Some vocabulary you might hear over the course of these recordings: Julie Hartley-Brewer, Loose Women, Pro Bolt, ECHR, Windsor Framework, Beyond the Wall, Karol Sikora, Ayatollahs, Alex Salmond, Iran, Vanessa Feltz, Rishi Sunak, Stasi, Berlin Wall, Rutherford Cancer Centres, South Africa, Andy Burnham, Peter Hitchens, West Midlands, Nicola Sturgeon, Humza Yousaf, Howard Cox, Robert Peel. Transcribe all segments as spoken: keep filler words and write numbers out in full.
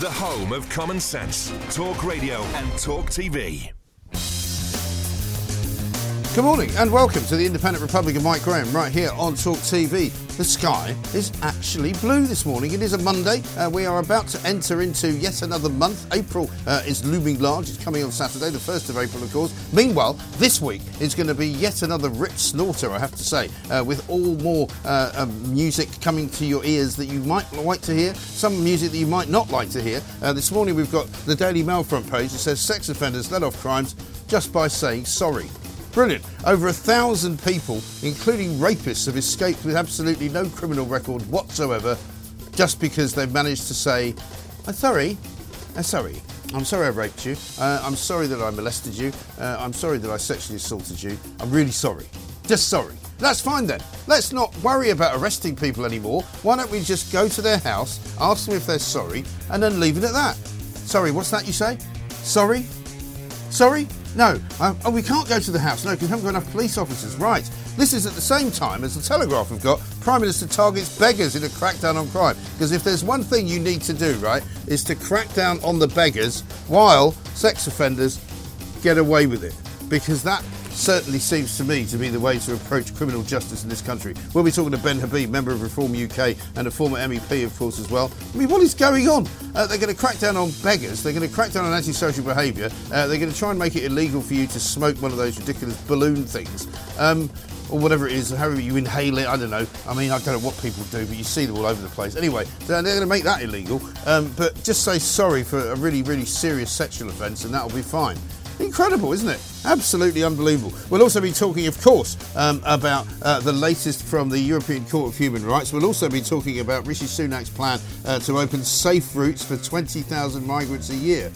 The home of common sense, Talk Radio and Talk T V. Good morning and welcome to the Independent Republic of Mike Graham right here on Talk T V. The sky is actually blue this morning. It is a Monday. Uh, we are about to enter into yet another month. April uh, is looming large. It's coming on Saturday, the first of April, of course. Meanwhile, this week is going to be yet another rip snorter, I have to say, uh, with all more uh, um, music coming to your ears that you might like to hear, some music that you might not like to hear. Uh, this morning we've got the Daily Mail front page that says sex offenders let off crimes just by saying sorry. Brilliant. Over a thousand people, including rapists, have escaped with absolutely no criminal record whatsoever just because they've managed to say, I'm sorry, I'm sorry, I'm sorry I raped you, uh, I'm sorry that I molested you, uh, I'm sorry that I sexually assaulted you, I'm really sorry, just sorry. That's fine then. Let's not worry about arresting people anymore. Why don't we just go to their house, ask them if they're sorry, and then leave it at that. Sorry, what's that you say? Sorry? Sorry? No, um, oh, we can't go to the house, no, because we haven't got enough police officers. Right, this is at the same time as the Telegraph have got, Prime Minister targets beggars in a crackdown on crime. Because if there's one thing you need to do, right, is to crack down on the beggars while sex offenders get away with it. Because that certainly seems to me to be the way to approach criminal justice in this country. We'll be talking to Ben Habib, member of Reform U K and a former M E P, of course, as well. I mean, what is going on? Uh, they're going to crack down on beggars. They're going to crack down on antisocial behaviour. Uh, they're going to try and make it illegal for you to smoke one of those ridiculous balloon things. Um, or whatever it is, however you inhale it, I don't know. I mean, I don't know what people do, but you see them all over the place. Anyway, they're going to make that illegal. Um, but just say sorry for a really, really serious sexual offence and that'll be fine. Incredible, isn't it? Absolutely unbelievable. We'll also be talking, of course, um, about uh, the latest from the European Court of Human Rights. We'll also be talking about Rishi Sunak's plan uh, to open safe routes for twenty thousand migrants a year.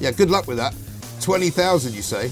Yeah, good luck with that. twenty thousand, you say?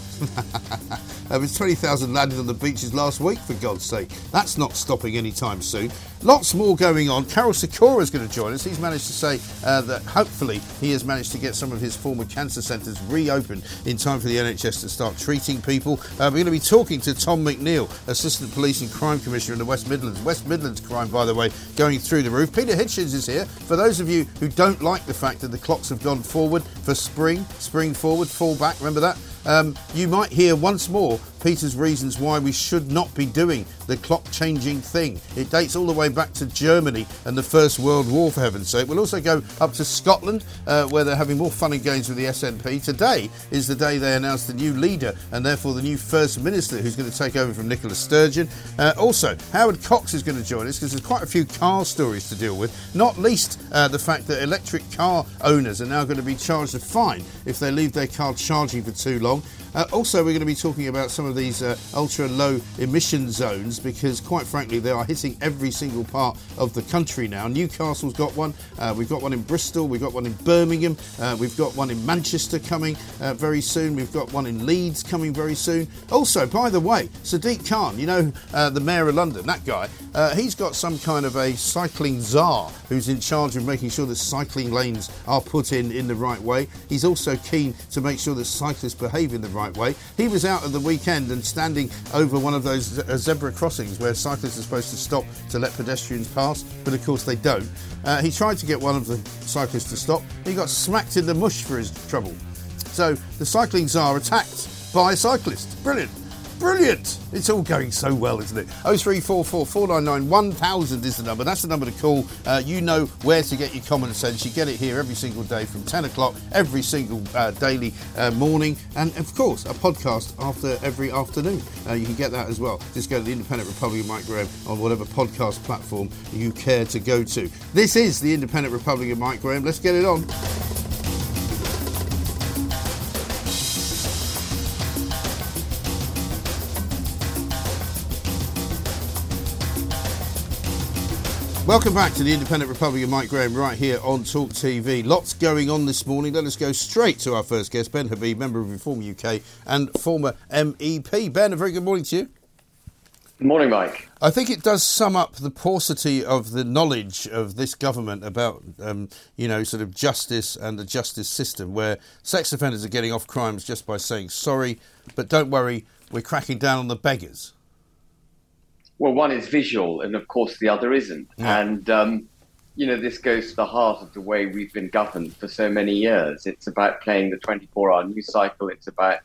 There was twenty thousand landed on the beaches last week, for God's sake. That's not stopping anytime soon. Lots more going on. Karol Sikora is going to join us. He's managed to say uh, that hopefully he has managed to get some of his former cancer centres reopened in time for the N H S to start treating people. Uh, we're going to be talking to Tom McNeil, Assistant Police and Crime Commissioner in the West Midlands. West Midlands crime, by the way, going through the roof. Peter Hitchens is here. For those of you who don't like the fact that the clocks have gone forward for spring, spring forward, fall back, remember that? Um, you might hear once more Peter's reasons why we should not be doing the clock-changing thing. It dates all the way back to Germany and the First World War, for heaven's sake. We'll also go up to Scotland, uh, where they're having more fun and games with the S N P. Today is the day they announced the new leader and therefore the new First Minister, who's going to take over from Nicola Sturgeon. Uh, also, Howard Cox is going to join us because there's quite a few car stories to deal with, not least uh, the fact that electric car owners are now going to be charged a fine if they leave their car charging for too long. Uh, also, we're going to be talking about some of these uh, ultra-low emission zones because, quite frankly, they are hitting every single part of the country now. Newcastle's got one. Uh, we've got one in Bristol. We've got one in Birmingham. Uh, we've got one in Manchester coming uh, very soon. We've got one in Leeds coming very soon. Also, by the way, Sadiq Khan, you know, uh, the Mayor of London, that guy, uh, he's got some kind of a cycling czar who's in charge of making sure that cycling lanes are put in in the right way. He's also keen to make sure that cyclists behave in the right way. way. He was out at the weekend and standing over one of those zebra crossings where cyclists are supposed to stop to let pedestrians pass, but of course they don't. Uh, he tried to get one of the cyclists to stop. He got smacked in the mush for his trouble. So the cycling czar attacked by a cyclist. Brilliant. brilliant. It's all going so well, isn't it? oh three four four, four nine nine, one thousand is the number. That's the number to call. Uh, you know where to get your common sense. You get it here every single day from ten o'clock, every single uh, daily uh, morning. And, of course, a podcast after every afternoon. Uh, you can get that as well. Just go to the Independent Republic of Mike Graham on whatever podcast platform you care to go to. This is the Independent Republic of Mike Graham. Let's get it on. Welcome back to the Independent Republic of Mike Graham right here on Talk T V. Lots going on this morning. Let us go straight to our first guest, Ben Habib, member of Reform U K and former M E P. Ben, a very good morning to you. Good morning, Mike. I think it does sum up the paucity of the knowledge of this government about, um, you know, sort of justice and the justice system, where sex offenders are getting off crimes just by saying sorry, but don't worry, we're cracking down on the beggars. Well, one is visual, and of course the other isn't. Yeah. And, um, you know, this goes to the heart of the way we've been governed for so many years. It's about playing the twenty-four hour news cycle. It's about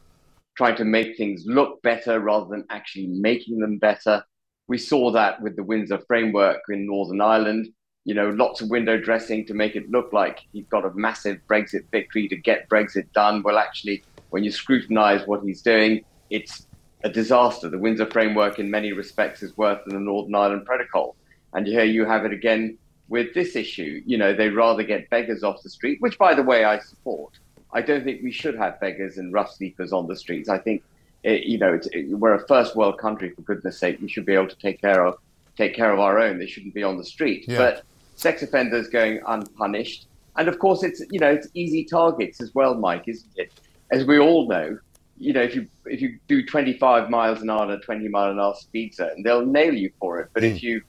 trying to make things look better rather than actually making them better. We saw that with the Windsor Framework in Northern Ireland. You know, lots of window dressing to make it look like he's got a massive Brexit victory to get Brexit done. Well, actually, when you scrutinise what he's doing, it's a disaster. The Windsor Framework in many respects is worse than the Northern Ireland Protocol. And here you have it again with this issue. You know, they'd rather get beggars off the street, which, by the way, I support. I don't think we should have beggars and rough sleepers on the streets. I think, it, you know, it's, it, we're a first world country, for goodness sake. We should be able to take care of take care of our own. They shouldn't be on the street. Yeah. But sex offenders going unpunished. And, of course, it's, you know, it's easy targets as well, Mike, isn't it? As we all know, you know, if you if you do twenty-five miles an hour in a twenty mile an hour speed zone, they'll nail you for it. But mm. if you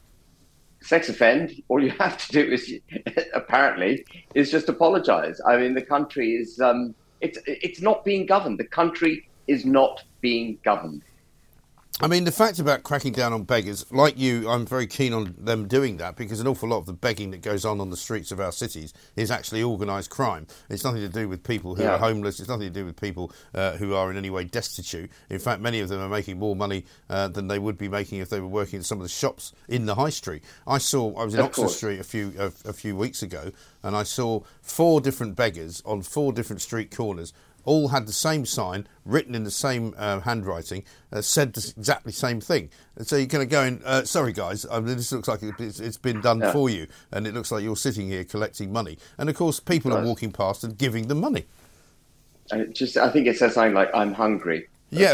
sex offend, all you have to do is apparently is just apologise. I mean, the country is um, it's it's not being governed. The country is not being governed. I mean, the fact about cracking down on beggars, like you, I'm very keen on them doing that, because an awful lot of the begging that goes on on the streets of our cities is actually organised crime. It's nothing to do with people who yeah. are homeless. It's nothing to do with people uh, who are in any way destitute. In fact, many of them are making more money uh, than they would be making if they were working in some of the shops in the high street. I saw, I was in of Oxford course. Street a few a, a few weeks ago, and I saw four different beggars on four different street corners. All had the same sign, written in the same uh, handwriting, uh, said the exactly same thing. And so you're kind of going, uh, sorry, guys, I mean, this looks like it's, it's been done yeah. for you, and it looks like you're sitting here collecting money. And, of course, people right. are walking past and giving them money. And it just, I think it says something like, I'm hungry. Yeah,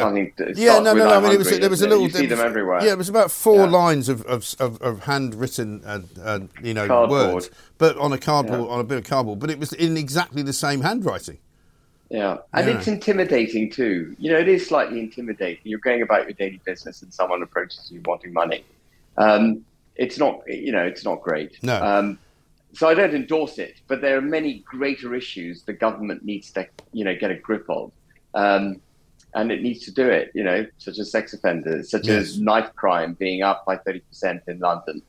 yeah, no, no, no. I mean, it was, there was a little. You see them everywhere. Yeah, it was about four yeah. lines of of, of, of handwritten, uh, uh, you know, cardboard. words, but on a cardboard, yeah. on a bit of cardboard. But it was in exactly the same handwriting. Yeah, and yeah. it's intimidating too. You know, it is slightly intimidating. You're going about your daily business and someone approaches you wanting money. Um, it's not, you know, it's not great. No. Um, so I don't endorse it, but there are many greater issues the government needs to, you know, get a grip of. Um, and it needs to do it, you know, such as sex offenders, such yes. as knife crime being up by thirty percent in London,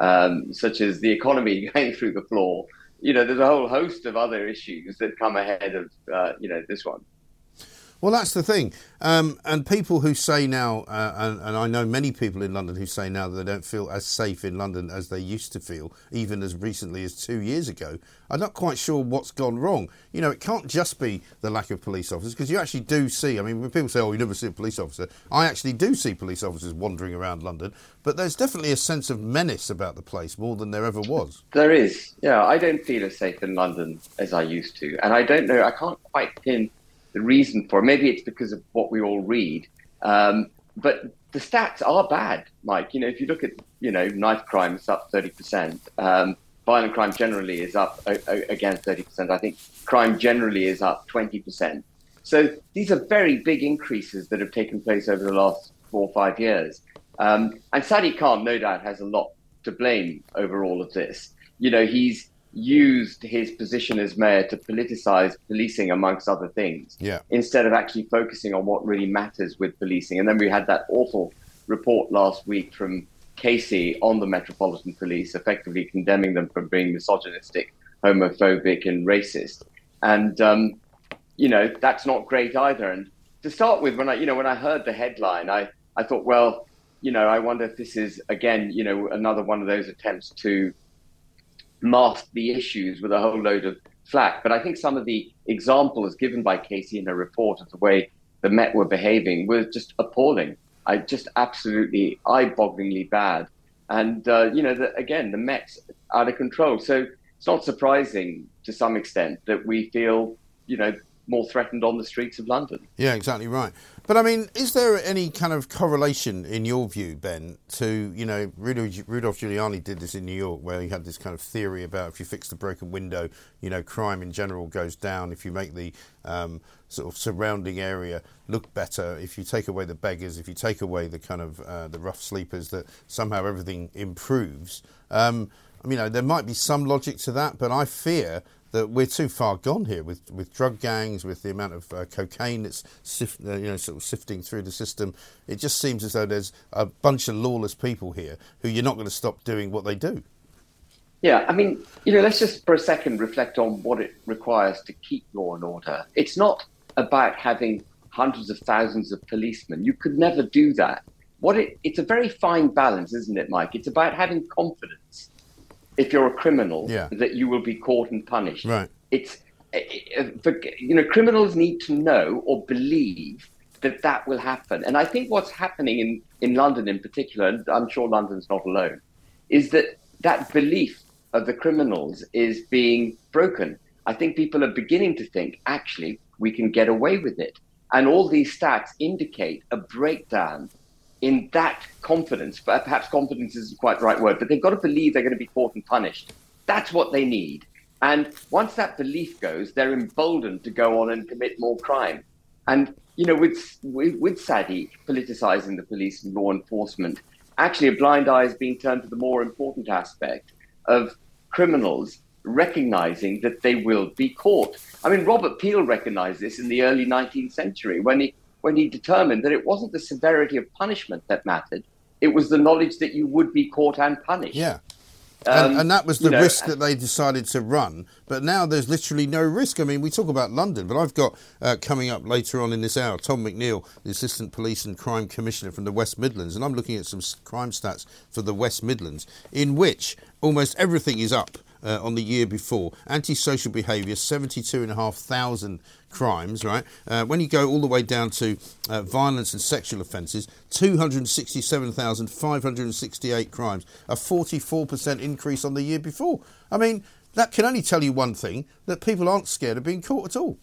um, such as the economy going through the floor. You know, there's a whole host of other issues that come ahead of, uh, you know, this one. Well, that's the thing. Um, and people who say now, uh, and, and I know many people in London who say now that they don't feel as safe in London as they used to feel, even as recently as two years ago. I'm not quite sure what's gone wrong. You know, it can't just be the lack of police officers, because you actually do see, I mean, when people say, oh, you never see a police officer, I actually do see police officers wandering around London, but there's definitely a sense of menace about the place more than there ever was. There is, yeah. I don't feel as safe in London as I used to. And I don't know, I can't quite pin the reason for it. Maybe it's because of what we all read, um, but the stats are bad, Mike. You know, if you look at, you know, knife crime, it's up thirty percent. Um, violent crime generally is up o- o- again thirty percent. I think crime generally is up twenty percent. So these are very big increases that have taken place over the last four or five years. Um, and Sadiq Khan, no doubt, has a lot to blame over all of this. You know, he's used his position as mayor to politicize policing, amongst other things, yeah. instead of actually focusing on what really matters with policing. And then we had that awful report last week from Casey on the Metropolitan Police, effectively condemning them for being misogynistic, homophobic and racist. And, um, you know, that's not great either. And to start with, when I, you know, when I heard the headline, I, I thought, well, you know, I wonder if this is, again, you know, another one of those attempts to mask the issues with a whole load of flack. But I think some of the examples given by Casey in her report of the way the Met were behaving were just appalling. I just absolutely eye-bogglingly bad. And, uh, you know, the, again, the Met's out of control. So it's not surprising to some extent that we feel, you know, more threatened on the streets of London. Yeah, exactly right. But I mean, is there any kind of correlation in your view, Ben, to, you know, Rudolph Giuliani did this in New York, where he had this kind of theory about if you fix the broken window, you know, crime in general goes down. If you make the um, sort of surrounding area look better, if you take away the beggars, if you take away the kind of uh, the rough sleepers, that somehow everything improves. Um, you know, there might be some logic to that, but I fear that we're too far gone here with, with drug gangs, with the amount of uh, cocaine that's sift, uh, you know, sort of sifting through the system. It just seems as though there's a bunch of lawless people here who you're not going to stop doing what they do. Yeah, I mean, you know, let's just for a second reflect on what it requires to keep law and order. It's not about having hundreds of thousands of policemen. You could never do that. What it, it's a very fine balance, isn't it, Mike? It's about having confidence. If you're a criminal, yeah, that you will be caught and punished. Right. It's, you know, criminals need to know or believe that that will happen. And I think what's happening in, in London in particular, and I'm sure London's not alone, is that that belief of the criminals is being broken. I think people are beginning to think, actually, we can get away with it. And all these stats indicate a breakdown in that confidence. But perhaps confidence isn't quite the right word, but they've got to believe they're going to be caught and punished. That's what they need. And once that belief goes, they're emboldened to go on and commit more crime. And, you know, with with, with Sadiq politicizing the police and law enforcement, actually a blind eye is being turned to the more important aspect of criminals recognizing that they will be caught. I mean, Robert Peel recognized this in the early nineteenth century when he when he determined that it wasn't the severity of punishment that mattered, it was the knowledge that you would be caught and punished. Yeah, um, and, and that was the you know, risk that they decided to run. But now there's literally no risk. I mean, we talk about London, but I've got uh, coming up later on in this hour, Tom McNeil, the Assistant Police and Crime Commissioner from the West Midlands, and I'm looking at some crime stats for the West Midlands, in which almost everything is up Uh, on the year before. Antisocial behaviour, seventy-two and a half thousand crimes, right? Uh, when you go all the way down to uh, violence and sexual offences, two hundred sixty-seven thousand five hundred sixty-eight crimes, a forty-four percent increase on the year before. I mean, that can only tell you one thing, that people aren't scared of being caught at all.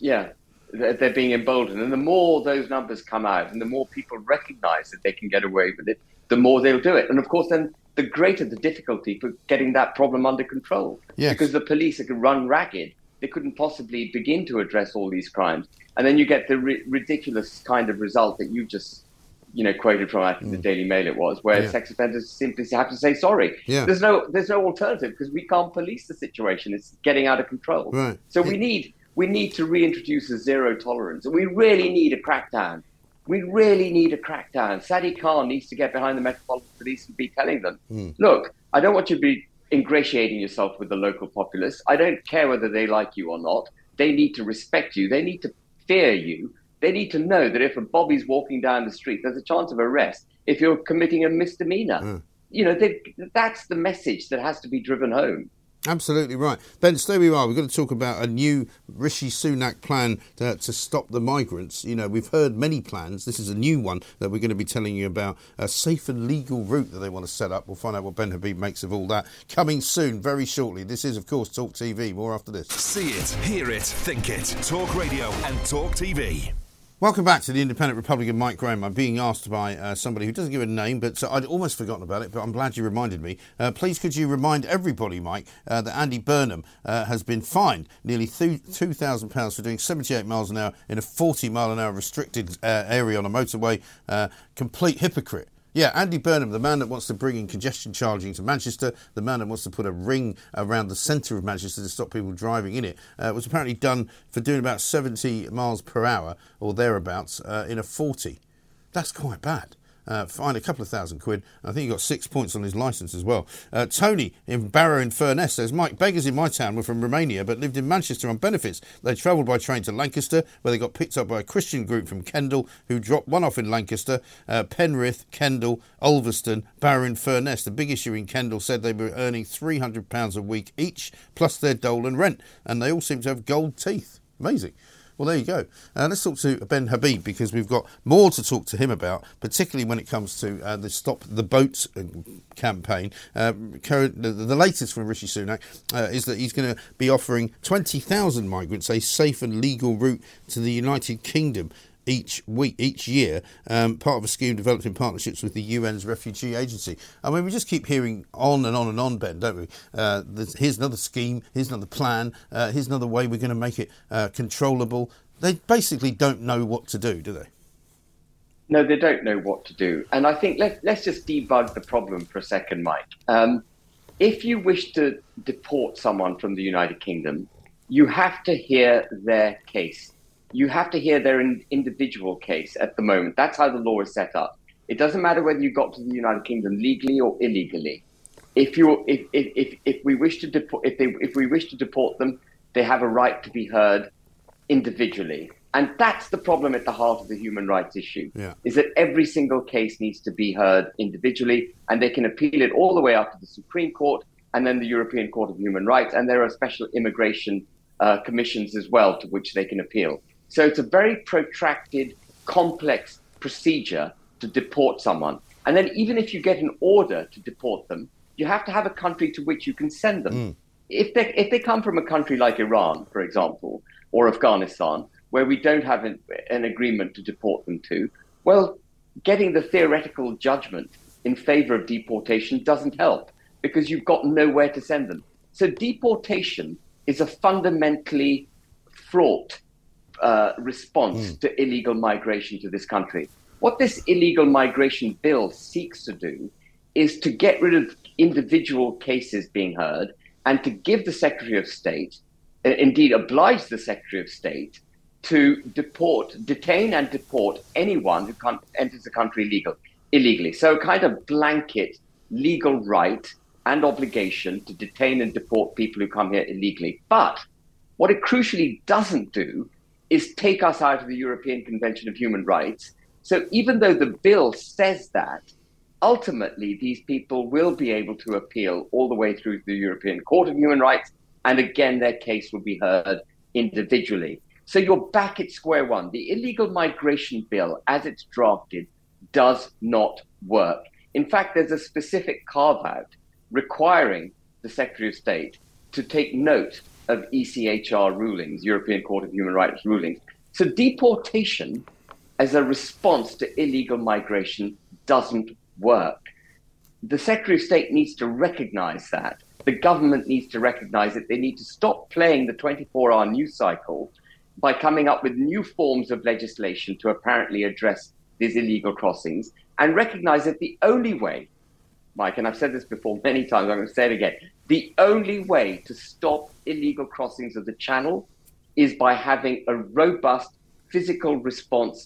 Yeah, they're being emboldened. And the more those numbers come out and the more people recognise that they can get away with it, the more they'll do it. And of course, then the greater the difficulty for getting that problem under control. Yes. Because the police could run ragged. They couldn't possibly begin to address all these crimes. And then you get the ri- ridiculous kind of result that you just, you know, quoted from, I think, mm. the Daily Mail it was, where yeah. sex offenders simply have to say sorry. Yeah. There's no there's no alternative because we can't police the situation. It's getting out of control. Right. So it- we need we need to reintroduce a zero tolerance. And we really need a crackdown. We really need a crackdown. Sadiq Khan needs to get behind the Metropolitan Police and be telling them, mm. look, I don't want you to be ingratiating yourself with the local populace. I don't care whether they like you or not. They need to respect you. They need to fear you. They need to know that if a Bobby's walking down the street, there's a chance of arrest if you're committing a misdemeanor. Mm. You know, they, that's the message that has to be driven home. Absolutely right. Ben, so there we are. We're going to talk about a new Rishi Sunak plan to, to stop the migrants. You know, we've heard many plans. This is a new one that we're going to be telling you about, a safe and legal route that they want to set up. We'll find out what Ben Habib makes of all that. Coming soon, very shortly. This is, of course, Talk T V. More after this. See it, hear it, think it. Talk Radio and Talk T V. Welcome back to the Independent Republican, Mike Graham. I'm being asked by uh, somebody who doesn't give a name, but uh, I'd almost forgotten about it, but I'm glad you reminded me. Uh, please could you remind everybody, Mike, uh, that Andy Burnham uh, has been fined nearly two thousand pounds for doing seventy-eight miles an hour in a forty mile an hour restricted uh, area on a motorway. Uh, complete hypocrite. Yeah, Andy Burnham, the man that wants to bring in congestion charging to Manchester, the man that wants to put a ring around the centre of Manchester to stop people driving in it, uh, was apparently done for doing about seventy miles per hour or thereabouts uh, in a forty. That's quite bad. uh, fined a couple of thousand quid. I think he got six points on his licence as well. Uh, Tony in Barrow-in-Furness says, Mike, beggars in my town were from Romania but lived in Manchester on benefits. They travelled by train to Lancaster where they got picked up by a Christian group from Kendal who dropped one off in Lancaster, uh, Penrith, Kendal, Ulverston, Barrow-in-Furness. The big issue in Kendal said they were earning three hundred pounds a week each plus their dole and rent, and they all seem to have gold teeth. Amazing. Well, there you go. Uh, let's talk to Ben Habib because we've got more to talk to him about, particularly when it comes to uh, the Stop the Boat campaign. Uh, current, the, the latest from Rishi Sunak uh, is that he's going to be offering twenty thousand migrants a safe and legal route to the United Kingdom each week, each year, um, part of a scheme developed in partnerships with the U N's Refugee Agency. I mean, we just keep hearing on and on and on, Ben, don't we? Uh, here's another scheme, here's another plan, uh, here's another way we're going to make it uh, controllable. They basically don't know what to do, do they? No, they don't know what to do. And I think let's, let's just debug the problem for a second, Mike. Um, if you wish to deport someone from the United Kingdom, you have to hear their case. You have to hear their in- individual case at the moment. That's how the law is set up. It doesn't matter whether you got to the United Kingdom legally or illegally. If you if if if, if we wish to deport if they if we wish to deport them, they have a right to be heard individually, and that's the problem at the heart of the human rights issue. Yeah. Is that every single case needs to be heard individually, and they can appeal it all the way up to the Supreme Court and then the European Court of Human Rights, and there are special immigration uh, commissions as well to which they can appeal. So it's a very protracted, complex procedure to deport someone. And then even if you get an order to deport them, you have to have a country to which you can send them. Mm. If they if they come from a country like Iran, for example, or Afghanistan, where we don't have an, an agreement to deport them to, well, getting the theoretical judgment in favor of deportation doesn't help because you've got nowhere to send them. So deportation is a fundamentally fraught Uh, response mm. to illegal migration to this country. What this illegal migration bill seeks to do is to get rid of individual cases being heard and to give the Secretary of State, uh, indeed oblige the Secretary of State, to deport, detain and deport anyone who con- enters the country legal, illegally. So a kind of blanket legal right and obligation to detain and deport people who come here illegally. But what it crucially doesn't do is take us out of the European Convention of Human Rights. So even though the bill says that, ultimately these people will be able to appeal all the way through to the European Court of Human Rights, and again their case will be heard individually. So you're back at square one. The illegal migration bill, as it's drafted, does not work. In fact, there's a specific carve-out requiring the Secretary of State to take note of E C H R rulings, European Court of Human Rights rulings. So deportation as a response to illegal migration doesn't work. The Secretary of State needs to recognise that. The government needs to recognise it. They need to stop playing the twenty-four hour news cycle by coming up with new forms of legislation to apparently address these illegal crossings and recognise that the only way, Mike, and I've said this before many times, I'm going to say it again, the only way to stop illegal crossings of the Channel is by having a robust physical response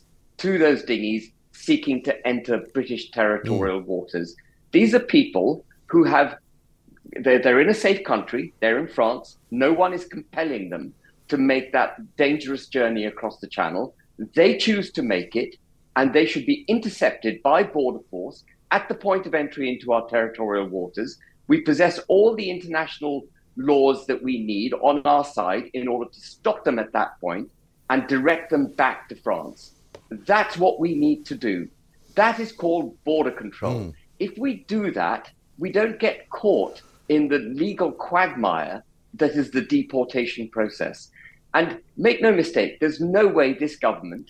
to those dinghies seeking to enter British territorial mm. waters. These are people who have, they're, they're in a safe country, they're in France, no one is compelling them to make that dangerous journey across the Channel. They choose to make it, and they should be intercepted by border force at the point of entry into our territorial waters. We possess all the international laws that we need on our side in order to stop them at that point and direct them back to France. That's what we need to do. That is called border control. Mm. If we do that, we don't get caught in the legal quagmire that is the deportation process. And make no mistake, there's no way this government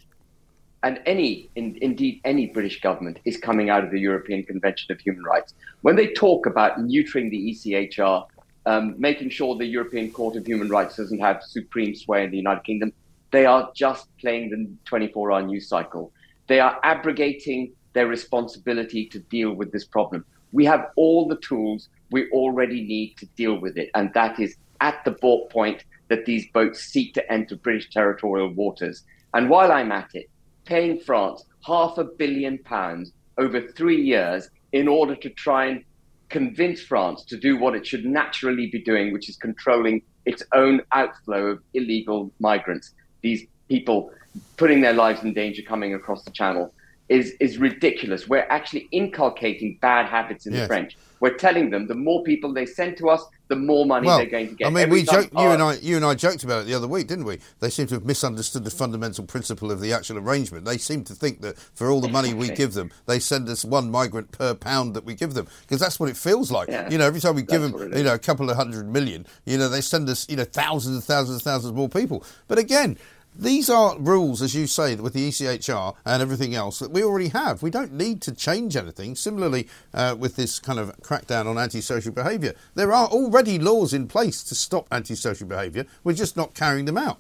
and any, in, indeed any British government, is coming out of the European Convention of Human Rights. When they talk about neutering the E C H R, um, making sure the European Court of Human Rights doesn't have supreme sway in the United Kingdom, they are just playing the twenty-four hour news cycle. They are abrogating their responsibility to deal with this problem. We have all the tools we already need to deal with it, and that is at the port point that these boats seek to enter British territorial waters. And while I'm at it, paying France half a billion pounds over three years in order to try and convince France to do what it should naturally be doing, which is controlling its own outflow of illegal migrants. These people putting their lives in danger coming across the channel is, is ridiculous. We're actually inculcating bad habits in yes. the French. We're telling them the more people they send to us, the more money well, they're going to get. I mean, Every we joked, you and I, you and I joked about it the other week, didn't we? They seem to have misunderstood the fundamental principle of the actual arrangement. They seem to think that for all the money we give them, they send us one migrant per pound that we give them, because that's what it feels like. Yeah, you know, every time we give them, you know, a couple of hundred million, you know, they send us, you know, thousands and thousands and thousands more people. But again, these are rules, as you say, with the E C H R and everything else that we already have. We don't need to change anything. Similarly, uh, with this kind of crackdown on antisocial behaviour, there are already laws in place to stop antisocial behaviour. We're just not carrying them out.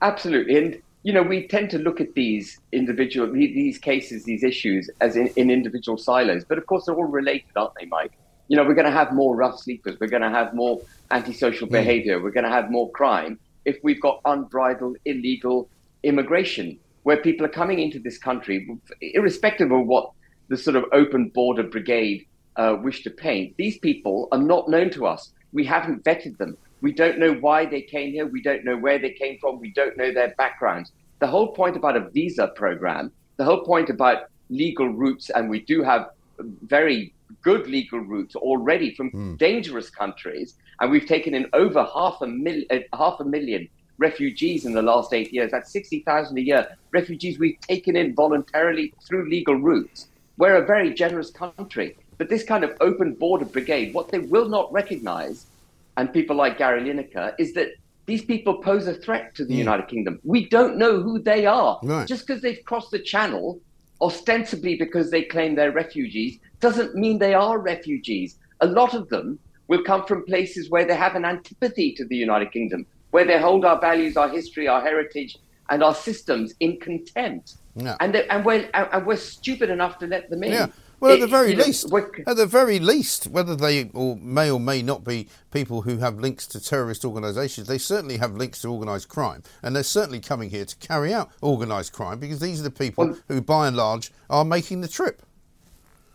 Absolutely. And, you know, we tend to look at these individual, these cases, these issues as in, in individual silos. But, of course, they're all related, aren't they, Mike? You know, we're going to have more rough sleepers. We're going to have more antisocial behaviour. Mm. We're going to have more crime if we've got unbridled illegal immigration, where people are coming into this country, irrespective of what the sort of open border brigade uh, wish to paint. These people are not known to us. We haven't vetted them. We don't know why they came here. We don't know where they came from. We don't know their backgrounds. The whole point about a visa program, the whole point about legal routes, and we do have very good legal routes already from mm. dangerous countries, and we've taken in over half a, mil- uh, half a million refugees in the last eight years. That's sixty thousand a year. Refugees we've taken in voluntarily through legal routes. We're a very generous country. But this kind of open border brigade, what they will not recognise, and people like Gary Lineker, is that these people pose a threat to the mm. United Kingdom. We don't know who they are. Right. Just because they've crossed the channel, ostensibly because they claim they're refugees, doesn't mean they are refugees. A lot of them will come from places where they have an antipathy to the United Kingdom, where they hold our values, our history, our heritage, and our systems in contempt. Yeah. And, they, and, we're, and we're stupid enough to let them in. Yeah. Well, at the very least, at the very least, whether they or may or may not be people who have links to terrorist organisations, they certainly have links to organised crime. And they're certainly coming here to carry out organised crime, because these are the people well, who, by and large, are making the trip.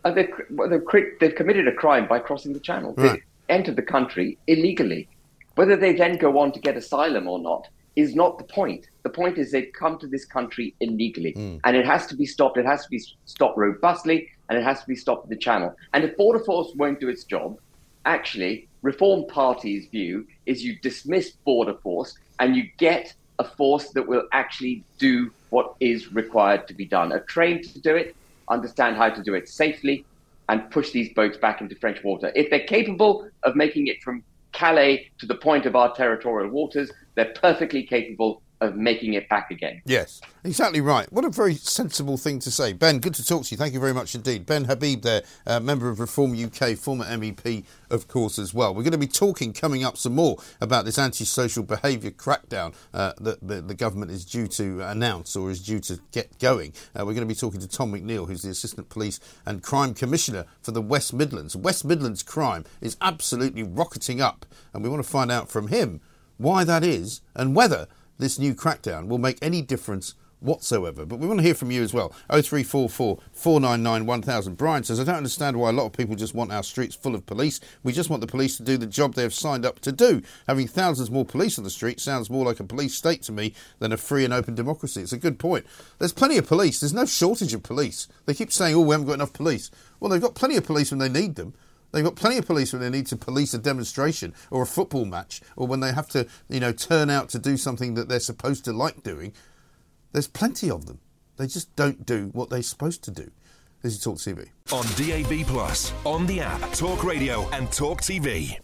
And they've, well, they've, they've committed a crime by crossing the channel. Right. They've entered the country illegally. Whether they then go on to get asylum or not is not the point. The point is they've come to this country illegally. Mm. And it has to be stopped. It has to be stopped robustly. And it has to be stopped at the channel. And if border force won't do its job, actually, Reform Party's view is you dismiss border force and you get a force that will actually do what is required to be done. Are trained to do it, understand how to do it safely, and push these boats back into French water. If they're capable of making it from Calais to the point of our territorial waters, they're perfectly capable of making it back again. Yes, exactly right. What a very sensible thing to say. Ben, good to talk to you. Thank you very much indeed. Ben Habib there, uh, member of Reform U K, former M E P, of course, as well. We're going to be talking coming up some more about this antisocial behaviour crackdown uh, that the, the government is due to announce or is due to get going. Uh, we're going to be talking to Tom McNeil, who's the Assistant Police and Crime Commissioner for the West Midlands. West Midlands crime is absolutely rocketing up, and we want to find out from him why that is and whether this new crackdown will make any difference whatsoever. But we want to hear from you as well. oh three four four, four nine nine, one thousand. Brian says, I don't understand why a lot of people just want our streets full of police. We just want the police to do the job they have signed up to do. Having thousands more police on the street sounds more like a police state to me than a free and open democracy. It's a good point. There's plenty of police. There's no shortage of police. They keep saying, oh, we haven't got enough police. Well, they've got plenty of police when they need them. They've got plenty of police when they need to police a demonstration or a football match, or when they have to, you know, turn out to do something that they're supposed to like doing. There's plenty of them. They just don't do what they're supposed to do. This is Talk T V. On D A B plus, on the app, Talk Radio and Talk T V.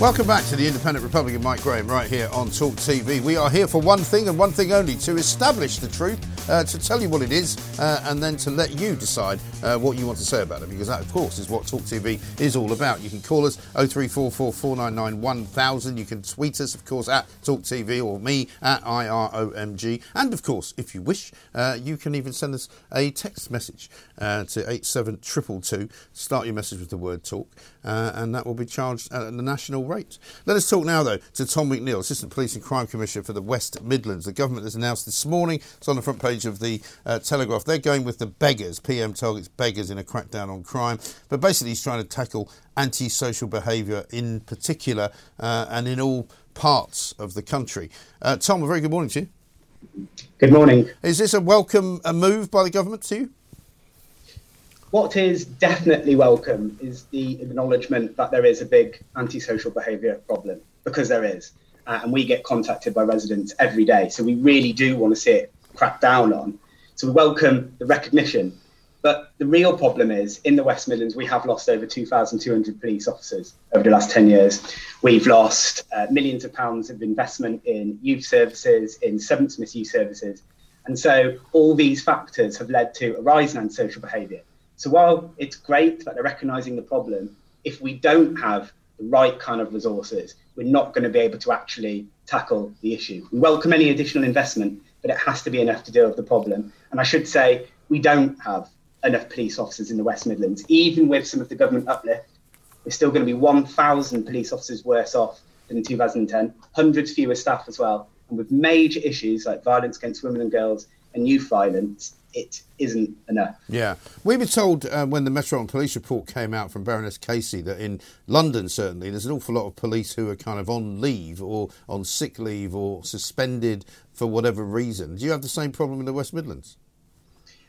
Welcome back to the Independent Republican, Mike Graham, right here on Talk T V. We are here for one thing and one thing only, to establish the truth, uh, to tell you what it is, uh, and then to let you decide uh, what you want to say about it, because that, of course, is what Talk T V is all about. You can call us oh three four four, four nine nine, one thousand. You can tweet us, of course, at Talk T V, or me at I R O M G. And, of course, if you wish, uh, you can even send us a text message uh, to eight seven two two two. Start your message with the word talk, uh, and that will be charged at the national rate. Let us talk now, though, to Tom McNeil, Assistant Police and Crime Commissioner for the West Midlands. The government has announced this morning, it's on the front page page of the uh, Telegraph. They're going with the beggars. P M targets beggars in a crackdown on crime. But basically he's trying to tackle antisocial behaviour in particular uh, and in all parts of the country. Uh, Tom, a very good morning to you. Good morning. Is this a welcome a move by the government to you? What is definitely welcome is the acknowledgement that there is a big antisocial behaviour problem, because there is. Uh, and we get contacted by residents every day. So we really do want to see it cracked down on. So we welcome the recognition. But the real problem is, in the West Midlands, we have lost over two thousand two hundred police officers over the last ten years. We've lost uh, millions of pounds of investment in youth services, in substance misuse services. And so all these factors have led to a rise in antisocial behaviour. So while it's great that they're recognising the problem, if we don't have the right kind of resources, we're not going to be able to actually tackle the issue. We welcome any additional investment, but it has to be enough to deal with the problem. And I should say, we don't have enough police officers in the West Midlands. Even with some of the government uplift, we're still going to be one thousand police officers worse off than in two thousand ten, hundreds fewer staff as well. And with major issues like violence against women and girls and youth violence, it isn't enough. Yeah. We were told uh, when the Metropolitan Police report came out from Baroness Casey that in London, certainly, there's an awful lot of police who are kind of on leave or on sick leave or suspended for whatever reason. Do you have the same problem in the West Midlands?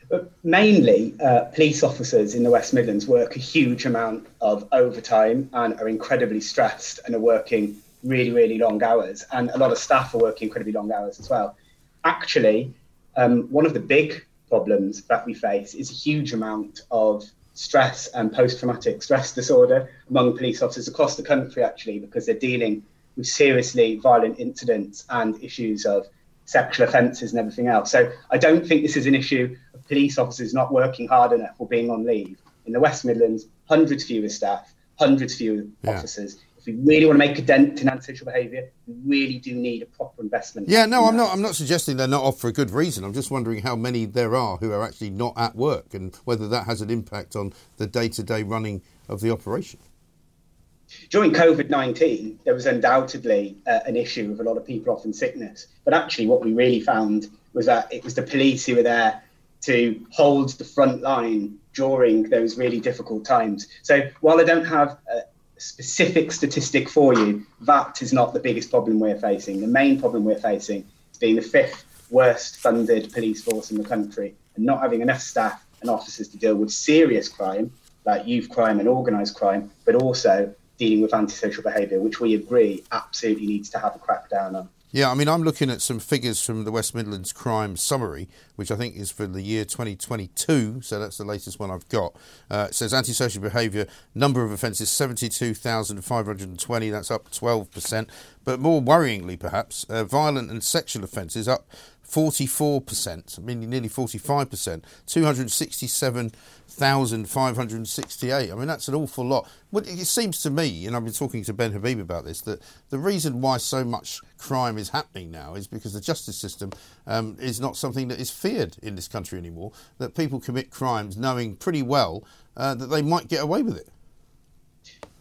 But mainly, uh, police officers in the West Midlands work a huge amount of overtime and are incredibly stressed and are working really, really long hours. And a lot of staff are working incredibly long hours as well. Actually, um, one of the big problems that we face is a huge amount of stress and post-traumatic stress disorder among police officers across the country, actually, because they're dealing with seriously violent incidents and issues of sexual offences and everything else. So I don't think this is an issue of police officers not working hard enough or being on leave. In the West Midlands, hundreds fewer staff, hundreds fewer yeah. officers. If we really want to make a dent in antisocial behaviour, we really do need a proper investment. Yeah, no, in I'm that. not I'm not suggesting they're not off for a good reason. I'm just wondering how many there are who are actually not at work and whether that has an impact on the day-to-day running of the operation. During COVID nineteen, there was undoubtedly uh, an issue with a lot of people off in sickness. But actually what we really found was that it was the police who were there to hold the front line during those really difficult times. So while I don't have a specific statistic for you, that is not the biggest problem we're facing. The main problem we're facing is being the fifth worst funded police force in the country and not having enough staff and officers to deal with serious crime, like youth crime and organised crime, but also dealing with antisocial behaviour, which we agree absolutely needs to have a crackdown on. Yeah, I mean, I'm looking at some figures from the West Midlands Crime Summary, which I think is for the year twenty twenty-two, so that's the latest one I've got. Uh, it says antisocial behaviour, number of offences, seventy-two thousand five hundred twenty, that's up twelve percent. But more worryingly, perhaps, uh, violent and sexual offences up forty-four percent, I mean, nearly forty-five percent, two hundred sixty-seven thousand five hundred sixty-eight. I mean, that's an awful lot. It seems to me, and I've been talking to Ben Habib about this, that the reason why so much crime is happening now is because the justice system um, is not something that is feared in this country anymore, that people commit crimes knowing pretty well uh, that they might get away with it.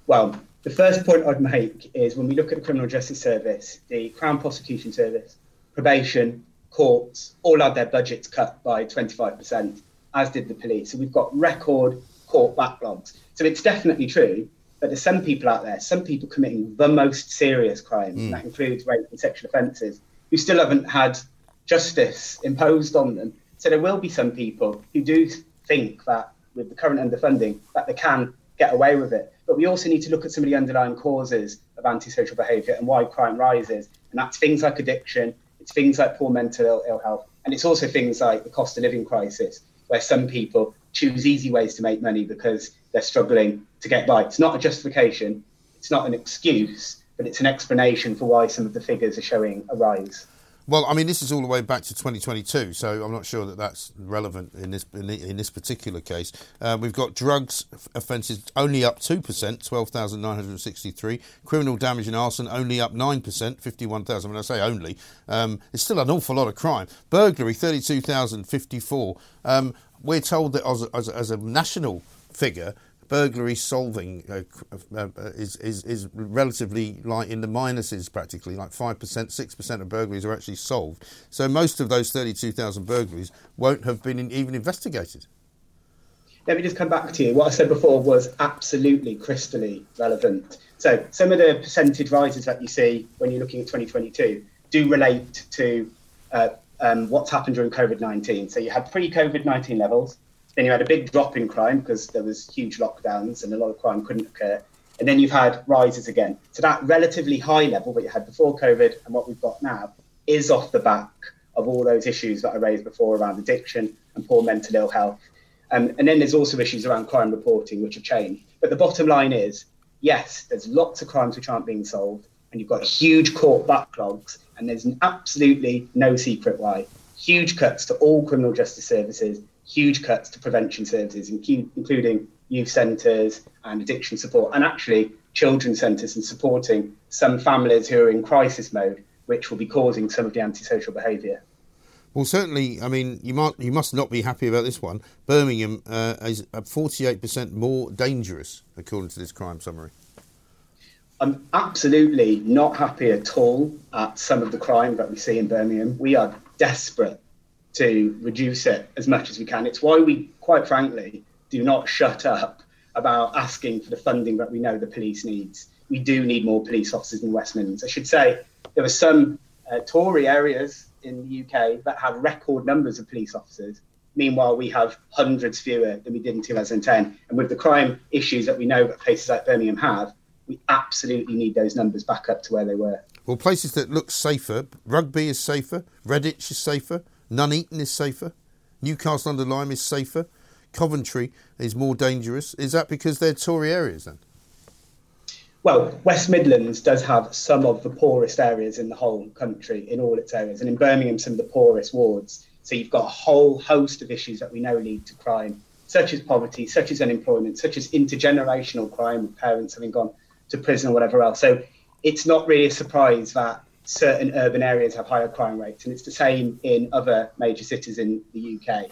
Well, the first point I'd make is when we look at the Criminal Justice Service, the Crown Prosecution Service, probation, courts, all had their budgets cut by twenty-five percent, as did the police. So we've got record court backlogs. So it's definitely true that there's some people out there, some people committing the most serious crimes, mm. and that includes rape and sexual offences, who still haven't had justice imposed on them. So there will be some people who do think that with the current underfunding, that they can get away with it. But we also need to look at some of the underlying causes of antisocial behaviour and why crime rises. And that's things like addiction, it's things like poor mental ill health, and it's also things like the cost of living crisis, where some people choose easy ways to make money because they're struggling to get by. It's not a justification, it's not an excuse, but it's an explanation for why some of the figures are showing a rise. Well, I mean, this is all the way back to twenty twenty-two, so I'm not sure that that's relevant in this in, the, in this particular case. Uh, we've got drugs offences only up two percent, twelve thousand nine hundred sixty-three. Criminal damage and arson only up nine percent, fifty-one thousand. When I say only, um, it's still an awful lot of crime. Burglary, thirty-two thousand fifty-four. Um, we're told that as a, as a, as a national figure, burglary solving uh, uh, is, is is relatively like in the minuses practically, like five percent, six percent of burglaries are actually solved. So most of those thirty-two thousand burglaries won't have been in, even investigated. Let me just come back to you. What I said before was absolutely crystally relevant. So some of the percentage rises that you see when you're looking at twenty twenty-two do relate to uh, um, what's happened during COVID nineteen. So you had pre-COVID nineteen levels. Then you had a big drop in crime because there was huge lockdowns and a lot of crime couldn't occur. And then you've had rises again. So that relatively high level that you had before COVID and what we've got now is off the back of all those issues that I raised before around addiction and poor mental ill health. Um, and then there's also issues around crime reporting, which have changed. But the bottom line is, yes, there's lots of crimes which aren't being solved and you've got huge court backlogs and there's an absolutely no secret why. Huge cuts to all criminal justice services, huge cuts to prevention services, including youth centres and addiction support, and actually children's centres, and supporting some families who are in crisis mode, which will be causing some of the antisocial behaviour. Well, certainly, I mean, you might, you must not be happy about this one. Birmingham uh, is forty-eight percent more dangerous, according to this crime summary. I'm absolutely not happy at all at some of the crime that we see in Birmingham. We are desperate to reduce it as much as we can. It's why we, quite frankly, do not shut up about asking for the funding that we know the police needs. We do need more police officers in West Midlands. I should say there are some uh, Tory areas in the U K that have record numbers of police officers. Meanwhile, we have hundreds fewer than we did in two thousand ten. And with the crime issues that we know that places like Birmingham have, we absolutely need those numbers back up to where they were. Well, places that look safer, Rugby is safer, Redditch is safer, Nuneaton is safer, Newcastle under Lyme is safer, Coventry is more dangerous. Is that because they're Tory areas then? Well, West Midlands does have some of the poorest areas in the whole country, in all its areas, and in Birmingham, some of the poorest wards. So you've got a whole host of issues that we know lead to crime, such as poverty, such as unemployment, such as intergenerational crime with parents having gone to prison or whatever else. So it's not really a surprise that certain urban areas have higher crime rates, and it's the same in other major cities in the U K.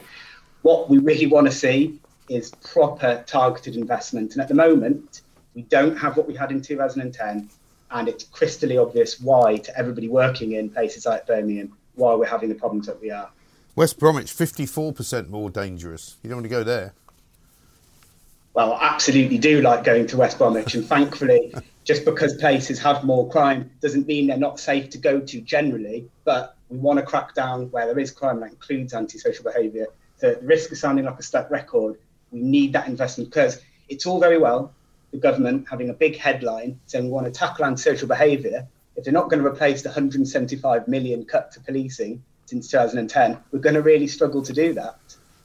What we really want to see is proper targeted investment, and at the moment, we don't have what we had in two thousand ten, and it's crystally obvious why to everybody working in places like Birmingham, why we're having the problems that we are. West Bromwich, fifty-four percent more dangerous. You don't want to go there. Well, I absolutely do like going to West Bromwich, and thankfully, just because places have more crime doesn't mean they're not safe to go to generally, but we want to crack down where there is crime that includes antisocial behaviour. So at the risk of sounding like a stuck record, we need that investment, because it's all very well the government having a big headline saying we want to tackle antisocial behaviour. If they're not going to replace the one hundred seventy-five million cut to policing since two thousand ten, we're going to really struggle to do that.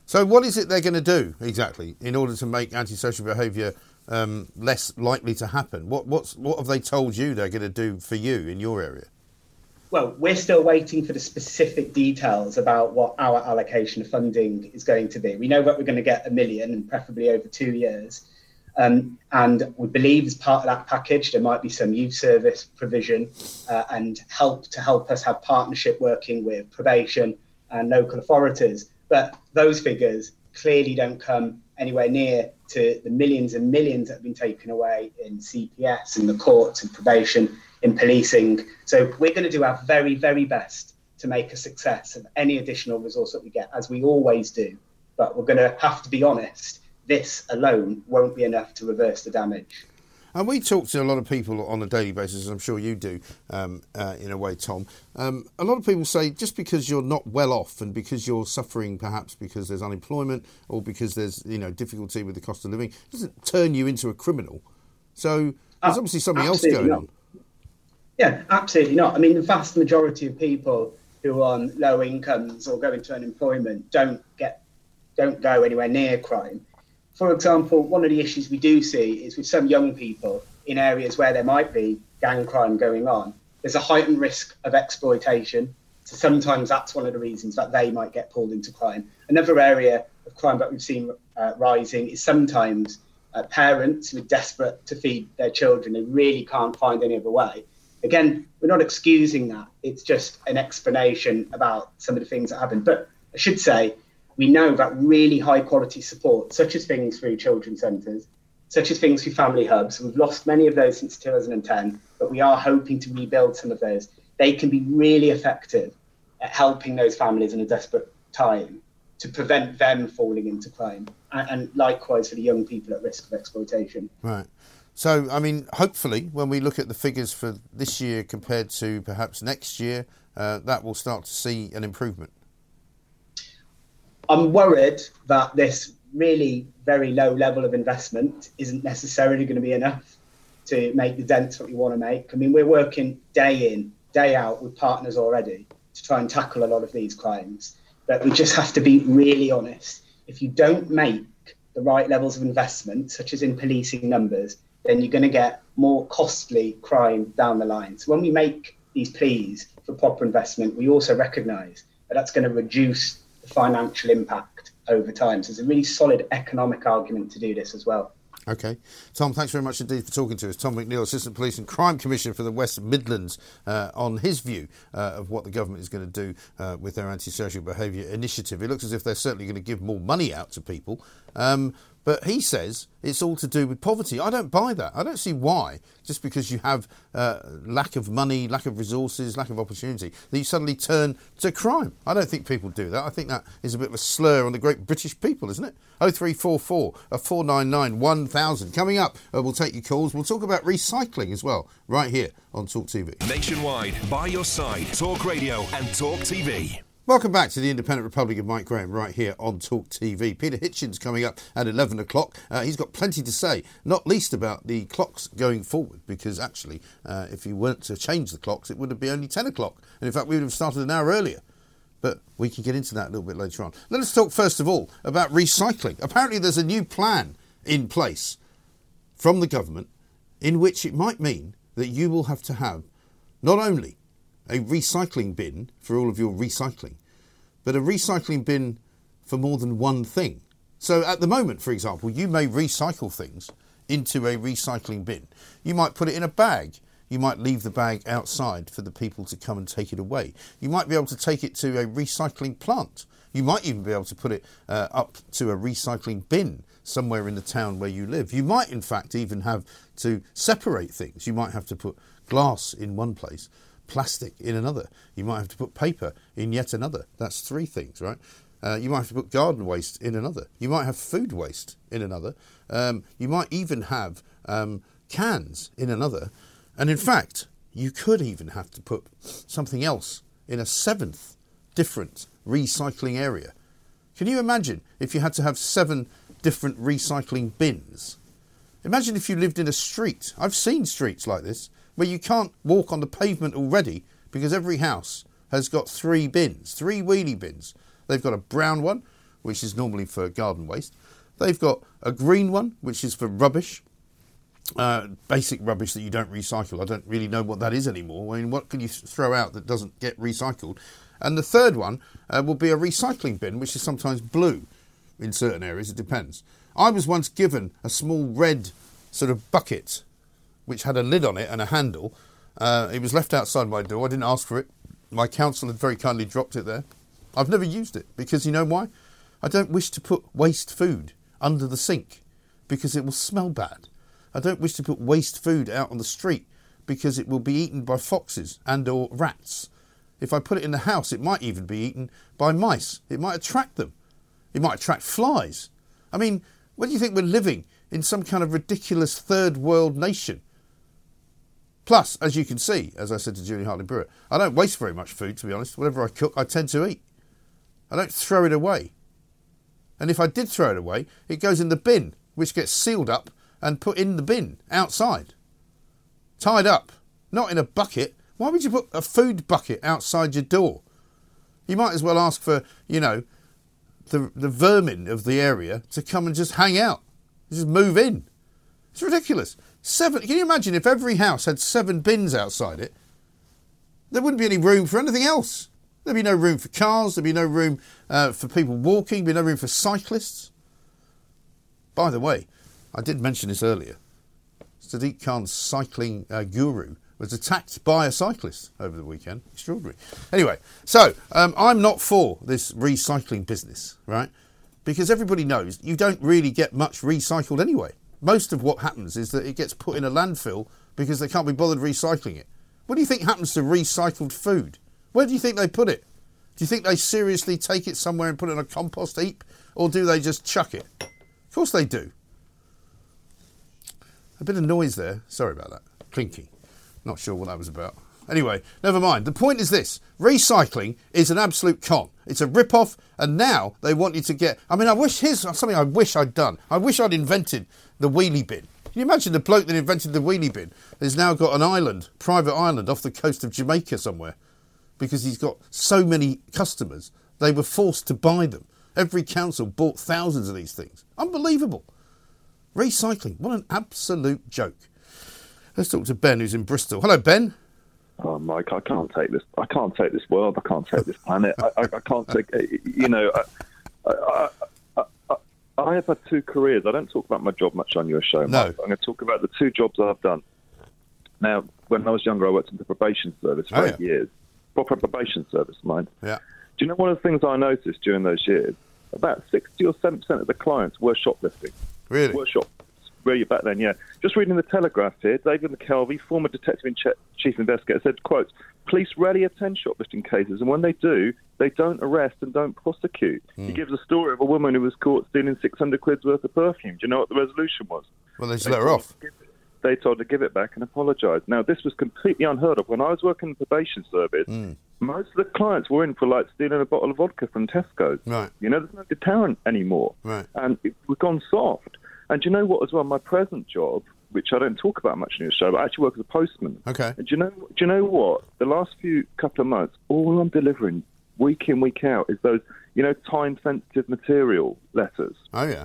So what is it they're going to do exactly in order to make antisocial behaviour um, less likely to happen? What, what's, what have they told you they're going to do for you in your area? Well, we're still waiting for the specific details about what our allocation of funding is going to be. We know that we're going to get a million and preferably over two years. Um, and we believe as part of that package, there might be some youth service provision uh, and help to help us have partnership working with probation and local authorities. But those figures clearly don't come anywhere near to the millions and millions that have been taken away in C P S, in the courts, in probation, in policing. So we're going to do our very, very best to make a success of any additional resource that we get, as we always do. But we're going to have to be honest. This alone won't be enough to reverse the damage. And we talk to a lot of people on a daily basis, and I'm sure you do, um, uh, in a way, Tom. Um, a lot of people say just because you're not well off and because you're suffering perhaps because there's unemployment or because there's, you know, difficulty with the cost of living, doesn't turn you into a criminal. So there's uh, obviously something else going not. on. Yeah, absolutely not. I mean, the vast majority of people who are on low incomes or go into unemployment don't get, don't go anywhere near crime. For example, one of the issues we do see is with some young people in areas where there might be gang crime going on, there's a heightened risk of exploitation. So sometimes that's one of the reasons that they might get pulled into crime. Another area of crime that we've seen uh, rising is sometimes uh, parents who are desperate to feed their children and really can't find any other way. Again, we're not excusing that. It's just an explanation about some of the things that happen. But I should say, we know that really high quality support, such as things through children's centres, such as things through family hubs. We've lost many of those since two thousand ten, but we are hoping to rebuild some of those. They can be really effective at helping those families in a desperate time to prevent them falling into crime, and, and likewise for the young people at risk of exploitation. Right. So, I mean, hopefully, when we look at the figures for this year compared to perhaps next year, uh, that will start to see an improvement. I'm worried that this really very low level of investment isn't necessarily going to be enough to make the dent that we want to make. I mean, we're working day in, day out with partners already to try and tackle a lot of these crimes. But we just have to be really honest. If you don't make the right levels of investment, such as in policing numbers, then you're going to get more costly crime down the line. So when we make these pleas for proper investment, we also recognise that that's going to reduce the financial impact over time. So there's a really solid economic argument to do this as well. OK. Tom, thanks very much indeed for talking to us. Tom McNeil, Assistant Police and Crime Commissioner for the West Midlands, uh, on his view uh, of what the government is going to do uh, with their antisocial behaviour initiative. It looks as if they're certainly going to give more money out to people. Um, but he says it's all to do with poverty. I don't buy that. I don't see why, just because you have uh, lack of money, lack of resources, lack of opportunity, that you suddenly turn to crime. I don't think people do that. I think that is a bit of a slur on the great British people, isn't it? oh three four four, four nine nine, one thousand. Coming up, uh, we'll take your calls. We'll talk about recycling as well, right here on Talk T V. Nationwide, by your side, Talk Radio and Talk T V. Welcome back to the Independent Republic of Mike Graham right here on Talk T V. Peter Hitchens coming up at eleven o'clock. Uh, he's got plenty to say, not least about the clocks going forward, because actually, uh, if you weren't to change the clocks, it would have been only ten o'clock. And in fact, we would have started an hour earlier. But we can get into that a little bit later on. Let us talk first of all about recycling. Apparently, there's a new plan in place from the government in which it might mean that you will have to have not only a recycling bin for all of your recycling, but a recycling bin for more than one thing. So at the moment, for example, you may recycle things into a recycling bin. You might put it in a bag. You might leave the bag outside for the people to come and take it away. You might be able to take it to a recycling plant. You might even be able to put it uh, up to a recycling bin somewhere in the town where you live. You might, in fact, even have to separate things. You might have to put glass in one place, plastic in another. You might have to put paper in yet another. That's three things, right? Uh, you might have to put garden waste in another. You might have food waste in another. Um, you might even have um, cans in another. And in fact, you could even have to put something else in a seventh different recycling area. Can you imagine if you had to have seven different recycling bins? Imagine if you lived in a street. I've seen streets like this, where you can't walk on the pavement already because every house has got three bins, three wheelie bins. They've got a brown one, which is normally for garden waste. They've got a green one, which is for rubbish, uh, basic rubbish that you don't recycle. I don't really know what that is anymore. I mean, what can you throw out that doesn't get recycled? And the third one uh, will be a recycling bin, which is sometimes blue in certain areas. It depends. I was once given a small red sort of bucket which had a lid on it and a handle. Uh, it was left outside my door. I didn't ask for it. My council had very kindly dropped it there. I've never used it because, you know why? I don't wish to put waste food under the sink because it will smell bad. I don't wish to put waste food out on the street because it will be eaten by foxes and or rats. If I put it in the house, it might even be eaten by mice. It might attract them. It might attract flies. I mean, what do you think we're living in, some kind of ridiculous third world nation? Plus, as you can see, as I said to Julie Hartley-Brewer, I don't waste very much food, to be honest. Whatever I cook, I tend to eat. I don't throw it away. And if I did throw it away, it goes in the bin, which gets sealed up and put in the bin outside. Tied up, not in a bucket. Why would you put a food bucket outside your door? You might as well ask for, you know, the, the vermin of the area to come and just hang out, just move in. It's ridiculous. Seven. Can you imagine if every house had seven bins outside it? There wouldn't be any room for anything else. There'd be no room for cars. There'd be no room uh, for people walking. There'd be no room for cyclists. By the way, I did mention this earlier. Sadiq Khan's cycling uh, guru was attacked by a cyclist over the weekend. Extraordinary. Anyway, so um, I'm not for this recycling business, right? Because everybody knows you don't really get much recycled anyway. most of what happens is that it gets put in a landfill because they can't be bothered recycling it. What do you think happens to recycled food? Where do you think they put it? Do you think they seriously take it somewhere and put it in a compost heap? Or do they just chuck it? Of course they do. A bit of noise there. Sorry about that. Clinking. Not sure what that was about. Anyway, never mind. The point is this. Recycling is an absolute con. It's a rip-off, and now they want you to get... I mean, I wish... Here's something I wish I'd done. I wish I'd invented the wheelie bin. Can you imagine the bloke that invented the wheelie bin has now got an island, private island, off the coast of Jamaica somewhere because he's got so many customers, they were forced to buy them. Every council bought thousands of these things. Unbelievable. Recycling. What an absolute joke. Let's talk to Ben, who's in Bristol. Hello, Ben. Oh, Mike, I can't take this. I can't take this world. I can't take this planet. I, I, I can't take, you know, I, I, I, I, I have had two careers. I don't talk about my job much on your show, Mike. No. I'm going to talk about the two jobs I've done. Now, when I was younger, I worked in the probation service for oh, eight yeah. years. Proper probation service, mind. Yeah. Do you know one of the things I noticed during those years? About sixty or seventy percent of the clients were shoplifting. Really? Were shoplifting. Really back then, yeah. Just reading the Telegraph here, David McKelvey, former detective and che- chief investigator, said, quote, police rarely attend shoplifting cases, and when they do, they don't arrest and don't prosecute. Mm. He gives a story of a woman who was caught stealing six hundred quid's worth of perfume. Do you know what the resolution was? Well, they just let her off. They told her to give it back and apologise. Now, this was completely unheard of. When I was working in the probation service, mm. most of the clients were in for, like, stealing a bottle of vodka from Tesco's. Right. You know, there's no deterrent anymore. Right. And it, we've gone soft. And do you know what, as well, my present job, which I don't talk about much in your show, but I actually work as a postman. Okay. And do you know, do you know what? The last few couple of months, all I'm delivering week in, week out is those, you know, time-sensitive material letters. Oh, yeah.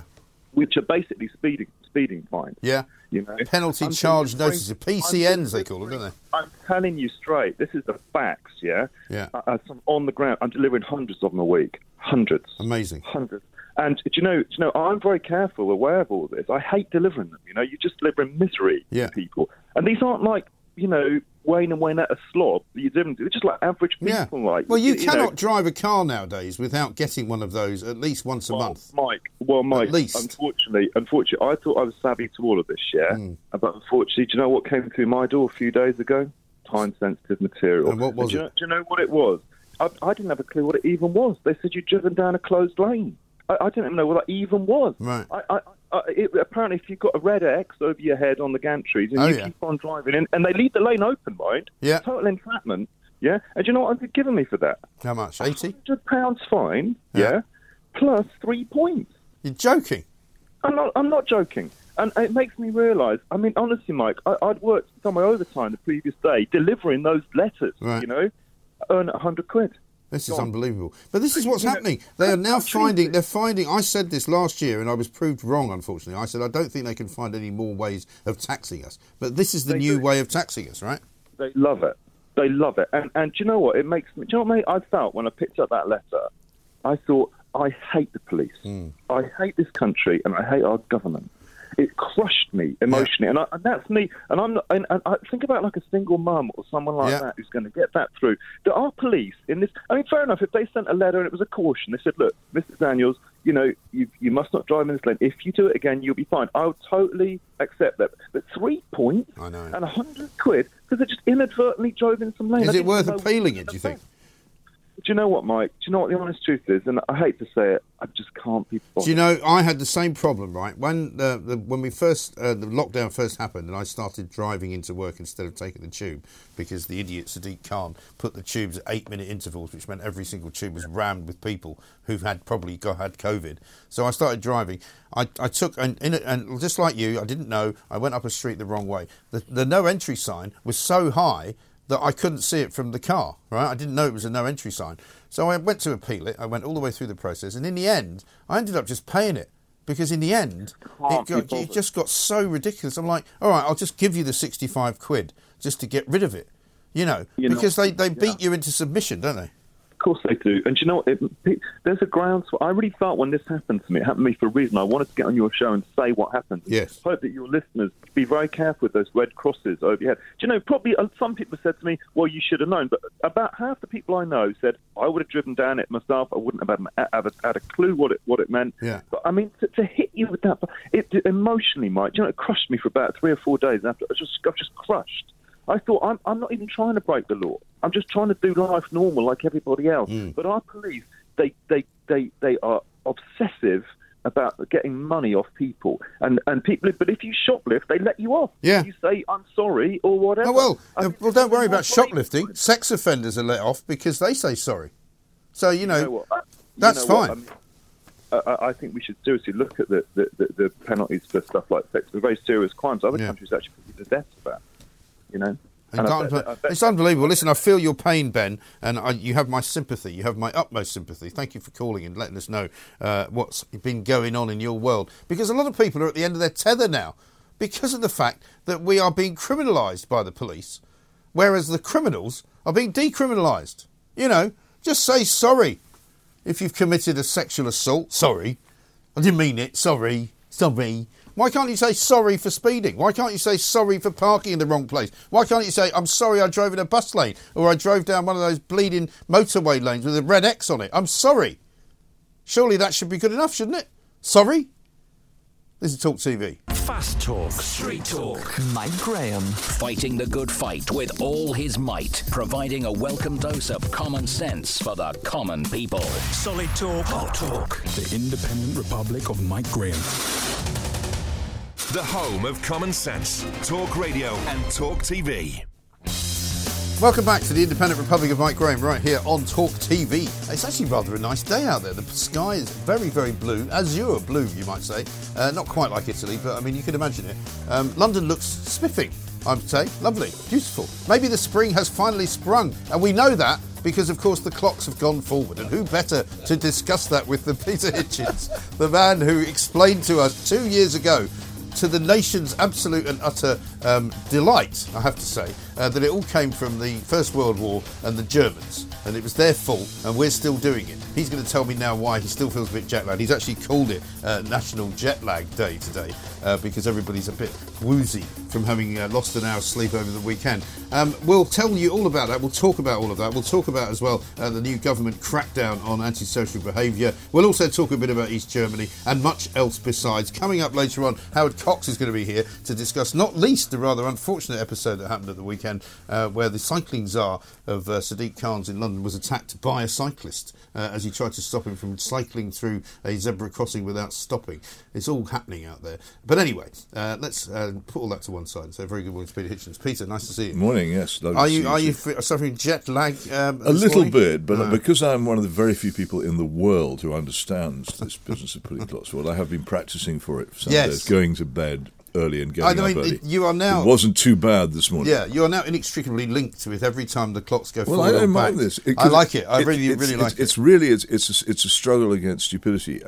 Which are basically speeding speeding fines. Yeah. You know? Penalty I'm charge notices, P C Ns they call them, don't they? I'm telling you straight, this is the facts, yeah? Yeah. I, I, I'm on the ground, I'm delivering hundreds of them a week. Hundreds. Amazing. Hundreds. And do you know, do you know, I'm very careful, aware of all this. I hate delivering them. You know, you're just delivering misery yeah. to people. And these aren't like, you know, Wayne and Wayne at a slob. You're just like average people. Yeah. Like, well, you, you cannot know. drive a car nowadays without getting one of those at least once a well, month. Mike, well, Mike, at least. unfortunately, unfortunately, I thought I was savvy to all of this, yeah. Mm. But unfortunately, do you know what came through my door a few days ago? Time-sensitive material. And what was and it? Do you, know, do you know what it was? I, I didn't have a clue what it even was. They said you'd driven down a closed lane. I, I didn't even know what that even was. Right. I, I, I, it, apparently, if you've got a red X over your head on the gantries and oh, you yeah. keep on driving in, and they leave the lane open, mind, yeah. total entrapment, yeah? And do you know what they've given me for that? How much, eighty? one hundred pounds fine, yeah. yeah, plus three points. You're joking. I'm not, I'm not joking. And it makes me realise, I mean, honestly, Mike, I, I'd worked some of my overtime the previous day delivering those letters, right. you know, earn one hundred quid. This is unbelievable. But this is what's happening. They are now finding, they're finding, I said this last year and I was proved wrong, unfortunately. I said, I don't think they can find any more ways of taxing us. But this is the new way of taxing us, right? They love it. They love it. And, and do you know what? It makes me, do you know what, mate? I felt when I picked up that letter, I thought, I hate the police. Mm. I hate this country and I hate our government. It crushed me emotionally, yeah. and, I, and that's me. And I'm not, and, and I think about like a single mum or someone like yeah. that who's going to get that through. There are police in this. I mean, fair enough. If they sent a letter and it was a caution, they said, "Look, Mister Daniels, you know, you you must not drive in this lane. If you do it again, you'll be fined." I would totally accept that. But three points I know. and a hundred quid because they just inadvertently drove in some lane. Is it worth appealing it? Do you think? Do you know what, Mike? Do you know what the honest truth is? And I hate to say it, I just can't be bothered. Do you know, I had the same problem, right? When the, the when we first, uh, the lockdown first happened and I started driving into work instead of taking the tube because the idiot Sadiq Khan put the tubes at eight-minute intervals, which meant every single tube was rammed with people who had probably got, had COVID. So I started driving. I, I took, and, and just like you, I didn't know, I went up a street the wrong way. The, the no entry sign was so high that I couldn't see it from the car, right? I didn't know it was a no-entry sign. So I went to appeal it. I went all the way through the process. And in the end, I ended up just paying it. Because in the end, it, got, it just got so ridiculous. I'm like, all right, I'll just give you the sixty-five quid just to get rid of it. You know, you because know, they, they beat yeah. you into submission, don't they? Of course they do. And you know, it, there's a groundswell. I really felt when this happened to me, it happened to me for a reason. I wanted to get on your show and say what happened. Yes. Hope that your listeners be very careful with those red crosses over your head. Do you know, probably some people said to me, well, you should have known. But about half the people I know said, I would have driven down it myself. I wouldn't have had, have had a clue what it what it meant. Yeah. But I mean, to, to hit you with that, it, it emotionally, Mike, do you know, it crushed me for about three or four days. After, I was just, I was just crushed. I thought, I'm, I'm not even trying to break the law. I'm just trying to do life normal like everybody else. Mm. But our police, they, they, they, they are obsessive about getting money off people. And, and people, but if you shoplift, they let you off. Yeah. You say, I'm sorry, or whatever. Oh, well, I mean, well don't worry about shoplifting. Way. Sex offenders are let off because they say sorry. So, you know, you know I, that's you know fine. I, mean, I, I think we should seriously look at the, the, the, the penalties for stuff like sex. They're very serious crimes. Other yeah. countries actually put you to death for that. You know, and and bet, bet, it's unbelievable. Listen, I feel your pain, Ben, and I, you have my sympathy. You have my utmost sympathy. Thank you for calling and letting us know uh, what's been going on in your world. Because a lot of people are at the end of their tether now because of the fact that we are being criminalised by the police, whereas the criminals are being decriminalised. You know, just say sorry if you've committed a sexual assault. Sorry. I didn't mean it. Sorry. Sorry. Why can't you say sorry for speeding? Why can't you say sorry for parking in the wrong place? Why can't you say, I'm sorry I drove in a bus lane or I drove down one of those bleeding motorway lanes with a red X on it? I'm sorry. Surely that should be good enough, shouldn't it? Sorry? This is Talk T V. Fast Talk. Street Talk. Mike Graham. Fighting the good fight with all his might. Providing a welcome dose of common sense for the common people. Solid Talk. Hot Talk. The Independent Republic of Mike Graham. The home of common sense, talk radio and talk T V. Welcome back to the Independent Republic of Mike Graham right here on Talk T V. It's actually rather a nice day out there. The sky is very, very blue, azure blue, you might say. Uh, not quite like Italy, but I mean, you can imagine it. Um, London looks spiffing, I would say. Lovely, beautiful. Maybe the spring has finally sprung, and we know that because, of course, the clocks have gone forward. And who better to discuss that with than Peter Hitchens, the man who explained to us two years ago to the nation's absolute and utter um, delight, I have to say, uh, that it all came from the First World War and the Germans, and it was their fault, and we're still doing it. He's going to tell me now why he still feels a bit jet-lagged. He's actually called it uh, National Jet Lag Day today, uh, because everybody's a bit woozy from having uh, lost an hour's sleep over the weekend. Um, we'll tell you all about that. We'll talk about all of that. We'll talk about, as well, uh, the new government crackdown on antisocial behaviour. We'll also talk a bit about East Germany and much else besides. Coming up later on, Howard Cox is going to be here to discuss, not least, the rather unfortunate episode that happened at the weekend, uh, where the cycling czar of uh, Sadiq Khan's in London was attacked by a cyclist uh, as he tried to stop him from cycling through a zebra crossing without stopping. It's all happening out there. But anyway, uh, let's uh, put all that to one side. So very good morning to Peter Hitchens. Peter, nice to see you. Morning, yes. Are you, are you f- suffering jet lag? Um, a little morning? bit, but no. because I'm one of the very few people in the world who understands this business of putting clocks forward, I have been practising for it for some yes. days, going to bed early and getting I mean, up early. You are now, it wasn't too bad this morning. Yeah, you are now inextricably linked with every time the clocks go well, forward. Well, I don't mind back. this. It, I like it. I it, really, really like it's, it. It's really it's it's a, it's a struggle against stupidity.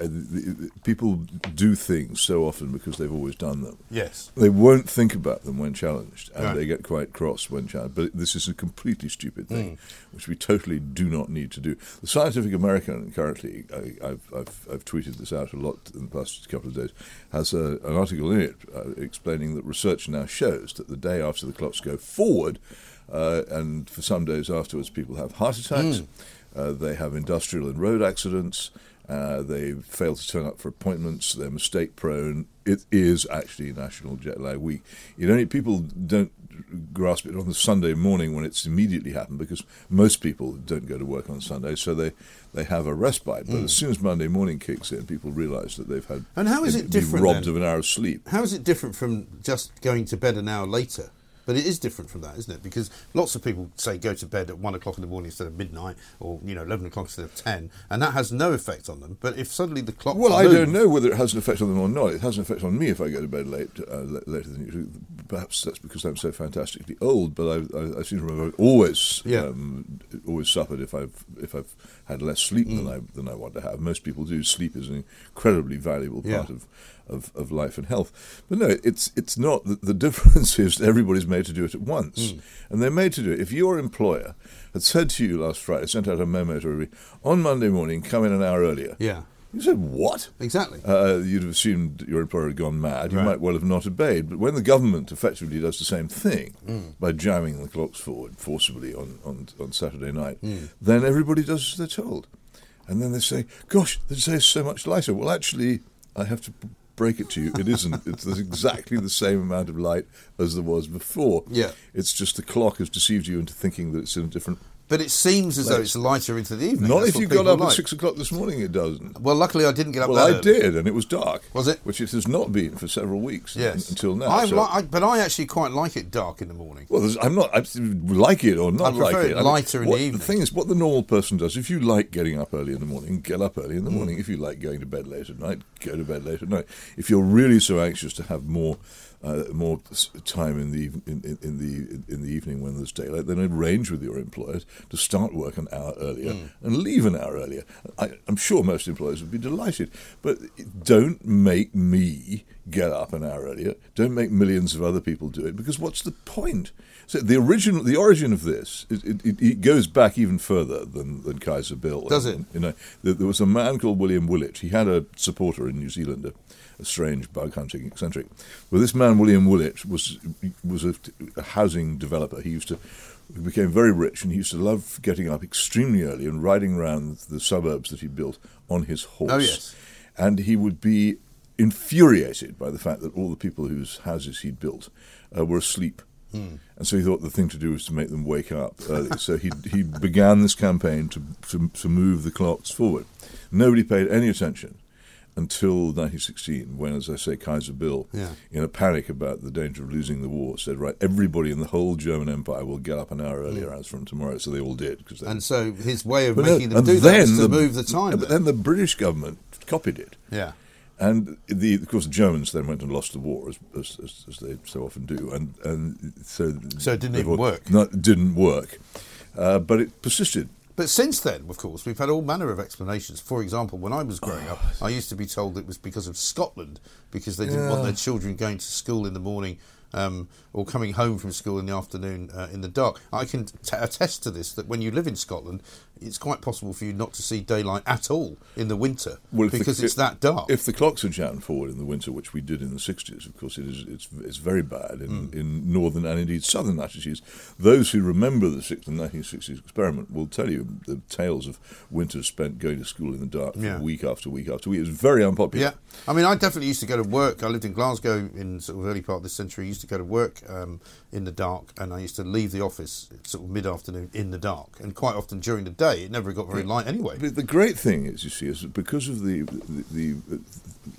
People do things so often because they've always done them. Yes, they won't think about them when challenged, and right. they get quite cross when challenged. But this is a completely stupid thing, mm. which we totally do not need to do. The Scientific American currently, I, I've, I've I've tweeted this out a lot in the past couple of days, has a, an article in it. Uh, explaining that research now shows that the day after the clocks go forward, uh, and for some days afterwards, people have heart attacks, mm. uh, they have industrial and road accidents, uh, they fail to turn up for appointments, they're mistake-prone. It is actually National Jet Lag Week. You know, people don't grasp it on the Sunday morning when it's immediately happened, because most people don't go to work on Sunday, so they, they have a respite. But mm. as soon as Monday morning kicks in, people realise that they've had and how is it been robbed then? of an hour of sleep. How is it different from just going to bed an hour later? But it is different from that, isn't it? Because lots of people say go to bed at one o'clock in the morning instead of midnight, or you know, eleven o'clock instead of ten, and that has no effect on them. But if suddenly the clock well, moves, I don't know whether it has an effect on them or not. It has an effect on me if I go to bed late uh, later than usual. perhaps that's because I'm so fantastically old, but I, I, I seem to remember I've always, yeah. um, always suffered if I've if I've had less sleep mm. than I than I want to have. Most people do. Sleep is an incredibly valuable part yeah. of, of, of life and health. But no, it's it's not. The, the difference is everybody's made to do it at once, mm. and they're made to do it. If your employer had said to you last Friday, sent out a memo to everybody, on Monday morning, come in an hour earlier. Yeah. You said, what? Exactly. Uh, you'd have assumed your employer had gone mad. You right. might well have not obeyed. But when the government effectively does the same thing mm. by jamming the clocks forward forcibly on, on, on Saturday night, mm. then everybody does as they're told. And then they say, gosh, the day's so much lighter. Well, actually, I have to break it to you. It isn't. It's exactly the same amount of light as there was before. Yeah. It's just the clock has deceived you into thinking that it's in a different... But it seems as though it's lighter into the evening. Not That's if you got up like. at six o'clock this morning, it doesn't. Well, luckily I didn't get up well, that Well, I early. did, and it was dark. Was it? Which it has not been for several weeks yes. until now. I'm so. li- I, but I actually quite like it dark in the morning. Well, I'm not I like it or not I like it. it. I lighter mean, in what, the evening. The thing is, what the normal person does, if you like getting up early in the morning, get up early in the mm. morning. If you like going to bed late at night, go to bed late at night. If you're really so anxious to have more... Uh, more time in the in, in the in the evening when there's daylight, then arrange with your employer to start work an hour earlier mm. and leave an hour earlier. I, I'm sure most employers would be delighted, but don't make me get up an hour earlier. Don't make millions of other people do it, because what's the point? So the original, the origin of this, it, it, it goes back even further than, than Kaiser Bill. Does it? And, you know, there, there was a man called William Willett. He had a supporter in New Zealand, a strange bug-hunting eccentric. Well, this man, William Willett, was was a, a housing developer. He used to he became very rich, and he used to love getting up extremely early and riding around the suburbs that he built on his horse. Oh, yes. And he would be infuriated by the fact that all the people whose houses he'd built uh, were asleep. Mm. And so he thought the thing to do was to make them wake up early. So he he began this campaign to, to to move the clocks forward. Nobody paid any attention until nineteen sixteen, when, as I say, Kaiser Bill, yeah. in a panic about the danger of losing the war, said, right, everybody in the whole German Empire will get up an hour earlier as from tomorrow. So they all did. Cause they... And so his way of but making no, them do that is to the, move the time. But then. then the British government copied it. Yeah. And, the, of course, the Germans then went and lost the war, as, as, as they so often do. And, and so... So it didn't even work. No, it didn't work. Uh, but it persisted. But since then, of course, we've had all manner of explanations. For example, when I was growing up, I used to be told it was because of Scotland, because they didn't yeah. want their children going to school in the morning um, or coming home from school in the afternoon uh, in the dark. I can t- attest to this, that when you live in Scotland, it's quite possible for you not to see daylight at all in the winter, well, because the, it's if, that dark. If the clocks are jammed forward in the winter, which we did in the sixties, of course, it is, it's it's very bad in, mm. in northern and indeed southern latitudes. Those who remember the nineteen sixties experiment will tell you the tales of winters spent going to school in the dark yeah. week after week after week. It was very unpopular. Yeah, I mean, I definitely used to go to work. I lived in Glasgow in sort of early part of this century. I used to go to work um, in the dark, and I used to leave the office sort of mid-afternoon in the dark, and quite often during the day. It never got very light anyway. But the great thing is, you see, is that because of the the, the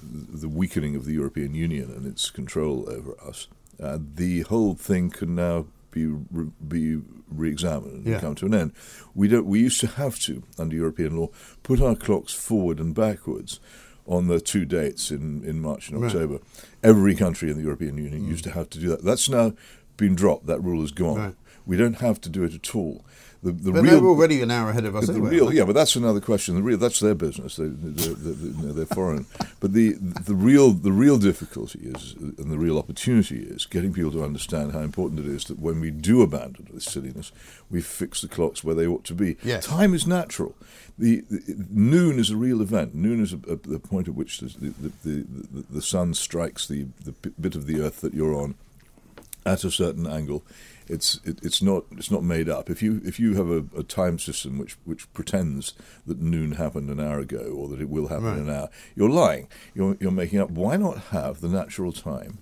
the weakening of the European Union and its control over us, uh, the whole thing can now be re- be re-examined and yeah. come to an end. We don't. We used to have to, under European law, put our clocks forward and backwards on the two dates in, in March and October. Right. Every country in the European Union mm. used to have to do that. That's now been dropped. That rule is gone. Right. We don't have to do it at all. The, the but real, they're already an hour ahead of us. The anyway, real, yeah, but that's another question. The real, that's their business. They, they're, they're, they're foreign. But the the real the real difficulty is, and the real opportunity is, getting people to understand how important it is that when we do abandon this silliness, we fix the clocks where they ought to be. Yes. Time is natural. The, the noon is a real event. Noon is a, a, the point at which the the, the, the, the sun strikes the, the bit of the earth that you're on at a certain angle. It's it, it's not it's not made up. If you if you have a, a time system which, which pretends that noon happened an hour ago or that it will happen right. in an hour, you're lying. You're you're making up. Why not have the natural time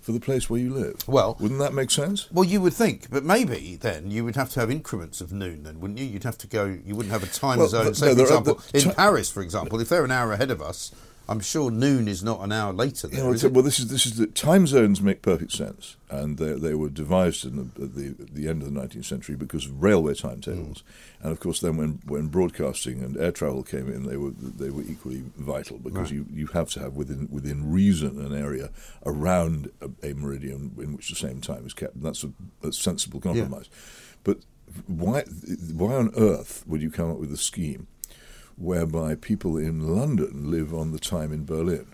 for the place where you live? Well, wouldn't that make sense? Well, you would think, but maybe then you would have to have increments of noon, then, wouldn't you? You'd have to go. You wouldn't have a time well, zone. The, so no, for example, t- in Paris, for example, if they're an hour ahead of us. I'm sure noon is not an hour later. There, yeah, well, is it? well, this is this is the time zones make perfect sense, and they they were devised in the, at the at the end of the nineteenth century because of railway timetables, mm. and of course then when when broadcasting and air travel came in, they were they were equally vital because right. you, you have to have within within reason an area around a, a meridian in which the same time is kept, and that's a, a sensible compromise. Yeah. But why why on earth would you come up with a scheme whereby people in London live on the time in Berlin,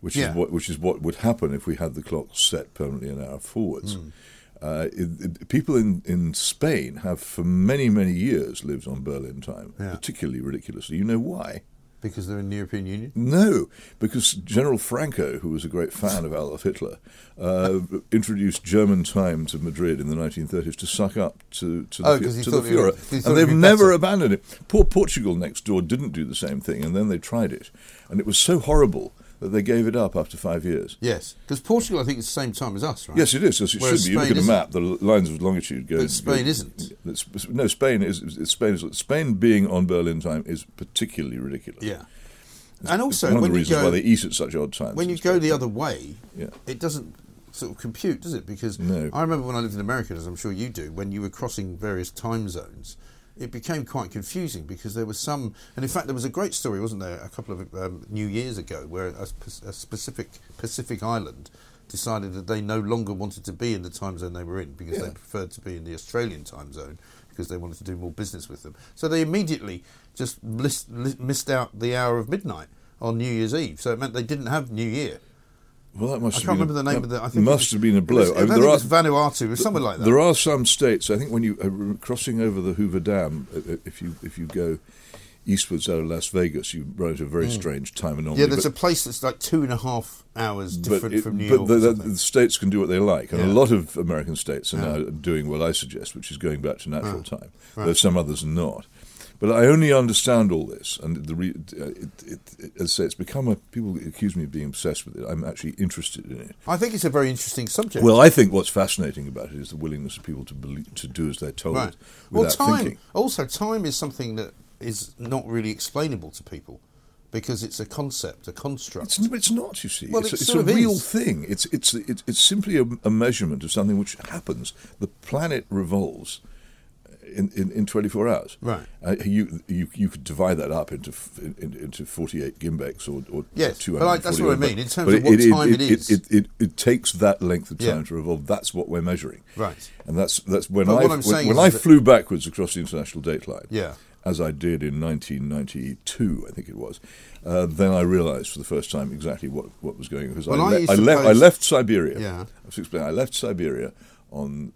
which yeah. is what which is what would happen if we had the clock set permanently an hour forwards. Mm. Uh, it, it, people in, in Spain have for many, many years lived on Berlin time, yeah. particularly ridiculously. You know why? Because they're in the European Union? No, because General Franco, who was a great fan of Adolf Hitler, uh, introduced German time to Madrid in the nineteen thirties to suck up to, to oh, the, to the Fuhrer. Would, and they've never better. abandoned it. Poor Portugal next door didn't do the same thing, and then they tried it. And it was so horrible that they gave it up after five years. Yes, because Portugal, I think, is the same time as us, right? Yes, it is. Yes, it Whereas should be. Spain you look at a map; the lines of longitude go. But Spain go, isn't. It's, no, Spain is. It's Spain is. Spain being on Berlin time is particularly ridiculous. Yeah, it's, and also it's one when of the you reasons go, why they eat at such odd times. When you go the other way, yeah. it doesn't sort of compute, does it? Because no. I remember when I lived in America, as I'm sure you do, when you were crossing various time zones. It became quite confusing because there was some... And in fact, there was a great story, wasn't there, a couple of um, New Years ago, where a, a specific Pacific island decided that they no longer wanted to be in the time zone they were in because yeah. they preferred to be in the Australian time zone because they wanted to do more business with them. So they immediately just list, list, missed out the hour of midnight on New Year's Eve. So it meant they didn't have New Year. Well, that must I can't remember the name of the... I think must it was, have been a blow. It was, I mean, there think are, it was Vanuatu or somewhere like that. There are some states, I think when you uh, crossing over the Hoover Dam, uh, if you if you go eastwards out of Las Vegas, you run into a very mm. strange time anomaly. Yeah, there's but, a place that's like two and a half hours different it, from New but York. But the, the states can do what they like, and yeah. a lot of American states are yeah. now doing what I suggest, which is going back to natural right. time, right. though some others are not. But I only understand all this, and the re- it, it, it, as I say, it's become a... People accuse me of being obsessed with it. I'm actually interested in it. I think it's a very interesting subject. Well, I think what's fascinating about it is the willingness of people to believe, to do as they're told right. without well, time, thinking. Also, time is something that is not really explainable to people because it's a concept, a construct. It's, it's not, you see. Well, it's, it it's a real is. thing. It's, it's, it's, it's simply a, a measurement of something which happens. The planet revolves... In, in, in twenty-four hours, right? Uh, you you you could divide that up into in, into forty-eight gimbeks or, or yes, two hundred. But like, that's what I mean in terms of what it, time it, it is. It it, it it takes that length of time yeah. to revolve. That's what we're measuring, right? And that's that's when but I when, when I flew backwards across the international date line, yeah. as I did in nineteen ninety-two, I think it was. Uh, then I realised for the first time exactly what, what was going on because well, I, le- I, I left I left Siberia. Yeah, I was explaining. I left Siberia. on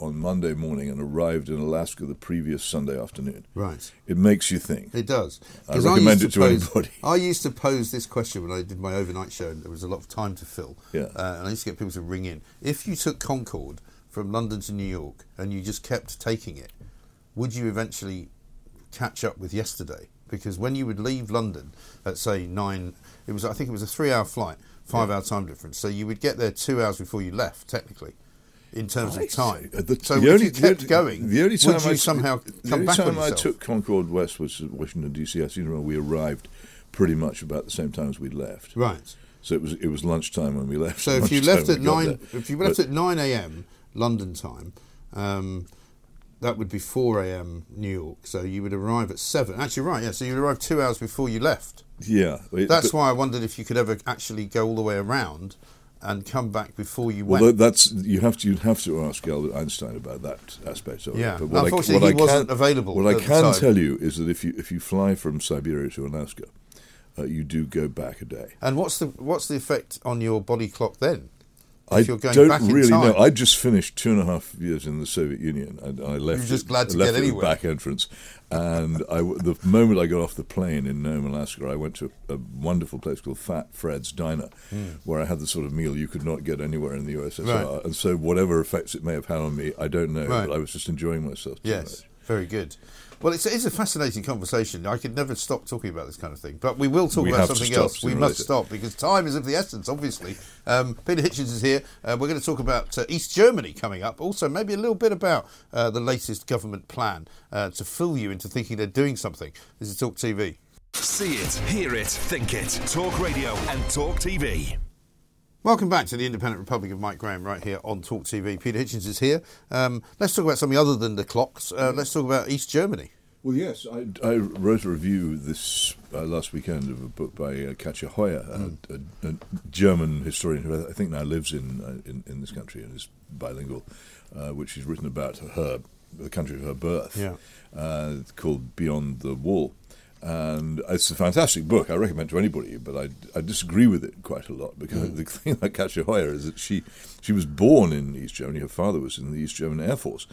on Monday morning and arrived in Alaska the previous Sunday afternoon. Right. It makes you think. It does. I recommend I it to, to pose, anybody. I used to pose this question when I did my overnight show and there was a lot of time to fill. Yeah. Uh, and I used to get people to ring in. If you took Concorde from London to New York and you just kept taking it, would you eventually catch up with yesterday? Because when you would leave London at, say, nine... it was I think it was a three-hour flight, five-hour yeah. time difference. So you would get there two hours before you left, technically. In terms I of time, the, so the only, you kept the, going. The only time would you I somehow the come only back time on I took Concorde West was Washington D C. I seem to remember we arrived pretty much about the same time as we left. Right. So it was it was lunchtime when we left. So if you left at nine, if you left but, at nine a m. London time, um, that would be four a m. New York. So you would arrive at seven. Actually, right? Yeah. So you'd arrive two hours before you left. Yeah. It, That's but, why I wondered if you could ever actually go all the way around. And come back before you well, went. Well, that's you have to you'd have to ask Albert Einstein about that aspect of yeah. it. But what unfortunately, I, what he I wasn't can, available. What I can tell you is that if you if you fly from Siberia to Alaska, uh, you do go back a day. And what's the what's the effect on your body clock then? If I you're going don't back really in time? know. I just finished two and a half years in the Soviet Union, and I left. You're just it, glad to get anywhere. Back entrance, and I, the moment I got off the plane in Nome, Alaska, I went to a, a wonderful place called Fat Fred's Diner, mm. where I had the sort of meal you could not get anywhere in the U S S R. Right. And so, whatever effects it may have had on me, I don't know. Right. But I was just enjoying myself. Too yes, much. Very good. Well, it's, it's a fascinating conversation. I could never stop talking about this kind of thing. But we will talk we about something else. We must it. stop because time is of the essence, obviously. Um, Peter Hitchens is here. Uh, we're going to talk about uh, East Germany coming up. Also, maybe a little bit about uh, the latest government plan uh, to fool you into thinking they're doing something. This is Talk T V. See it, hear it, think it. Talk radio and Talk T V. Welcome back to the Independent Republic of Mike Graham right here on Talk T V. Peter Hitchens is here. Um, let's talk about something other than the clocks. Uh, let's talk about East Germany. Well, yes, I, I wrote a review this uh, last weekend of a book by uh, Katja Hoyer, mm. a, a, a German historian who I think now lives in uh, in, in this country and is bilingual, uh, which she's written about her the country of her birth, yeah. uh, called Beyond the Wall. And it's a fantastic book. I recommend it to anybody, but I, I disagree with it quite a lot because mm. the thing about Katja Hoyer is that she she was born in East Germany. Her father was in the East German Air Force,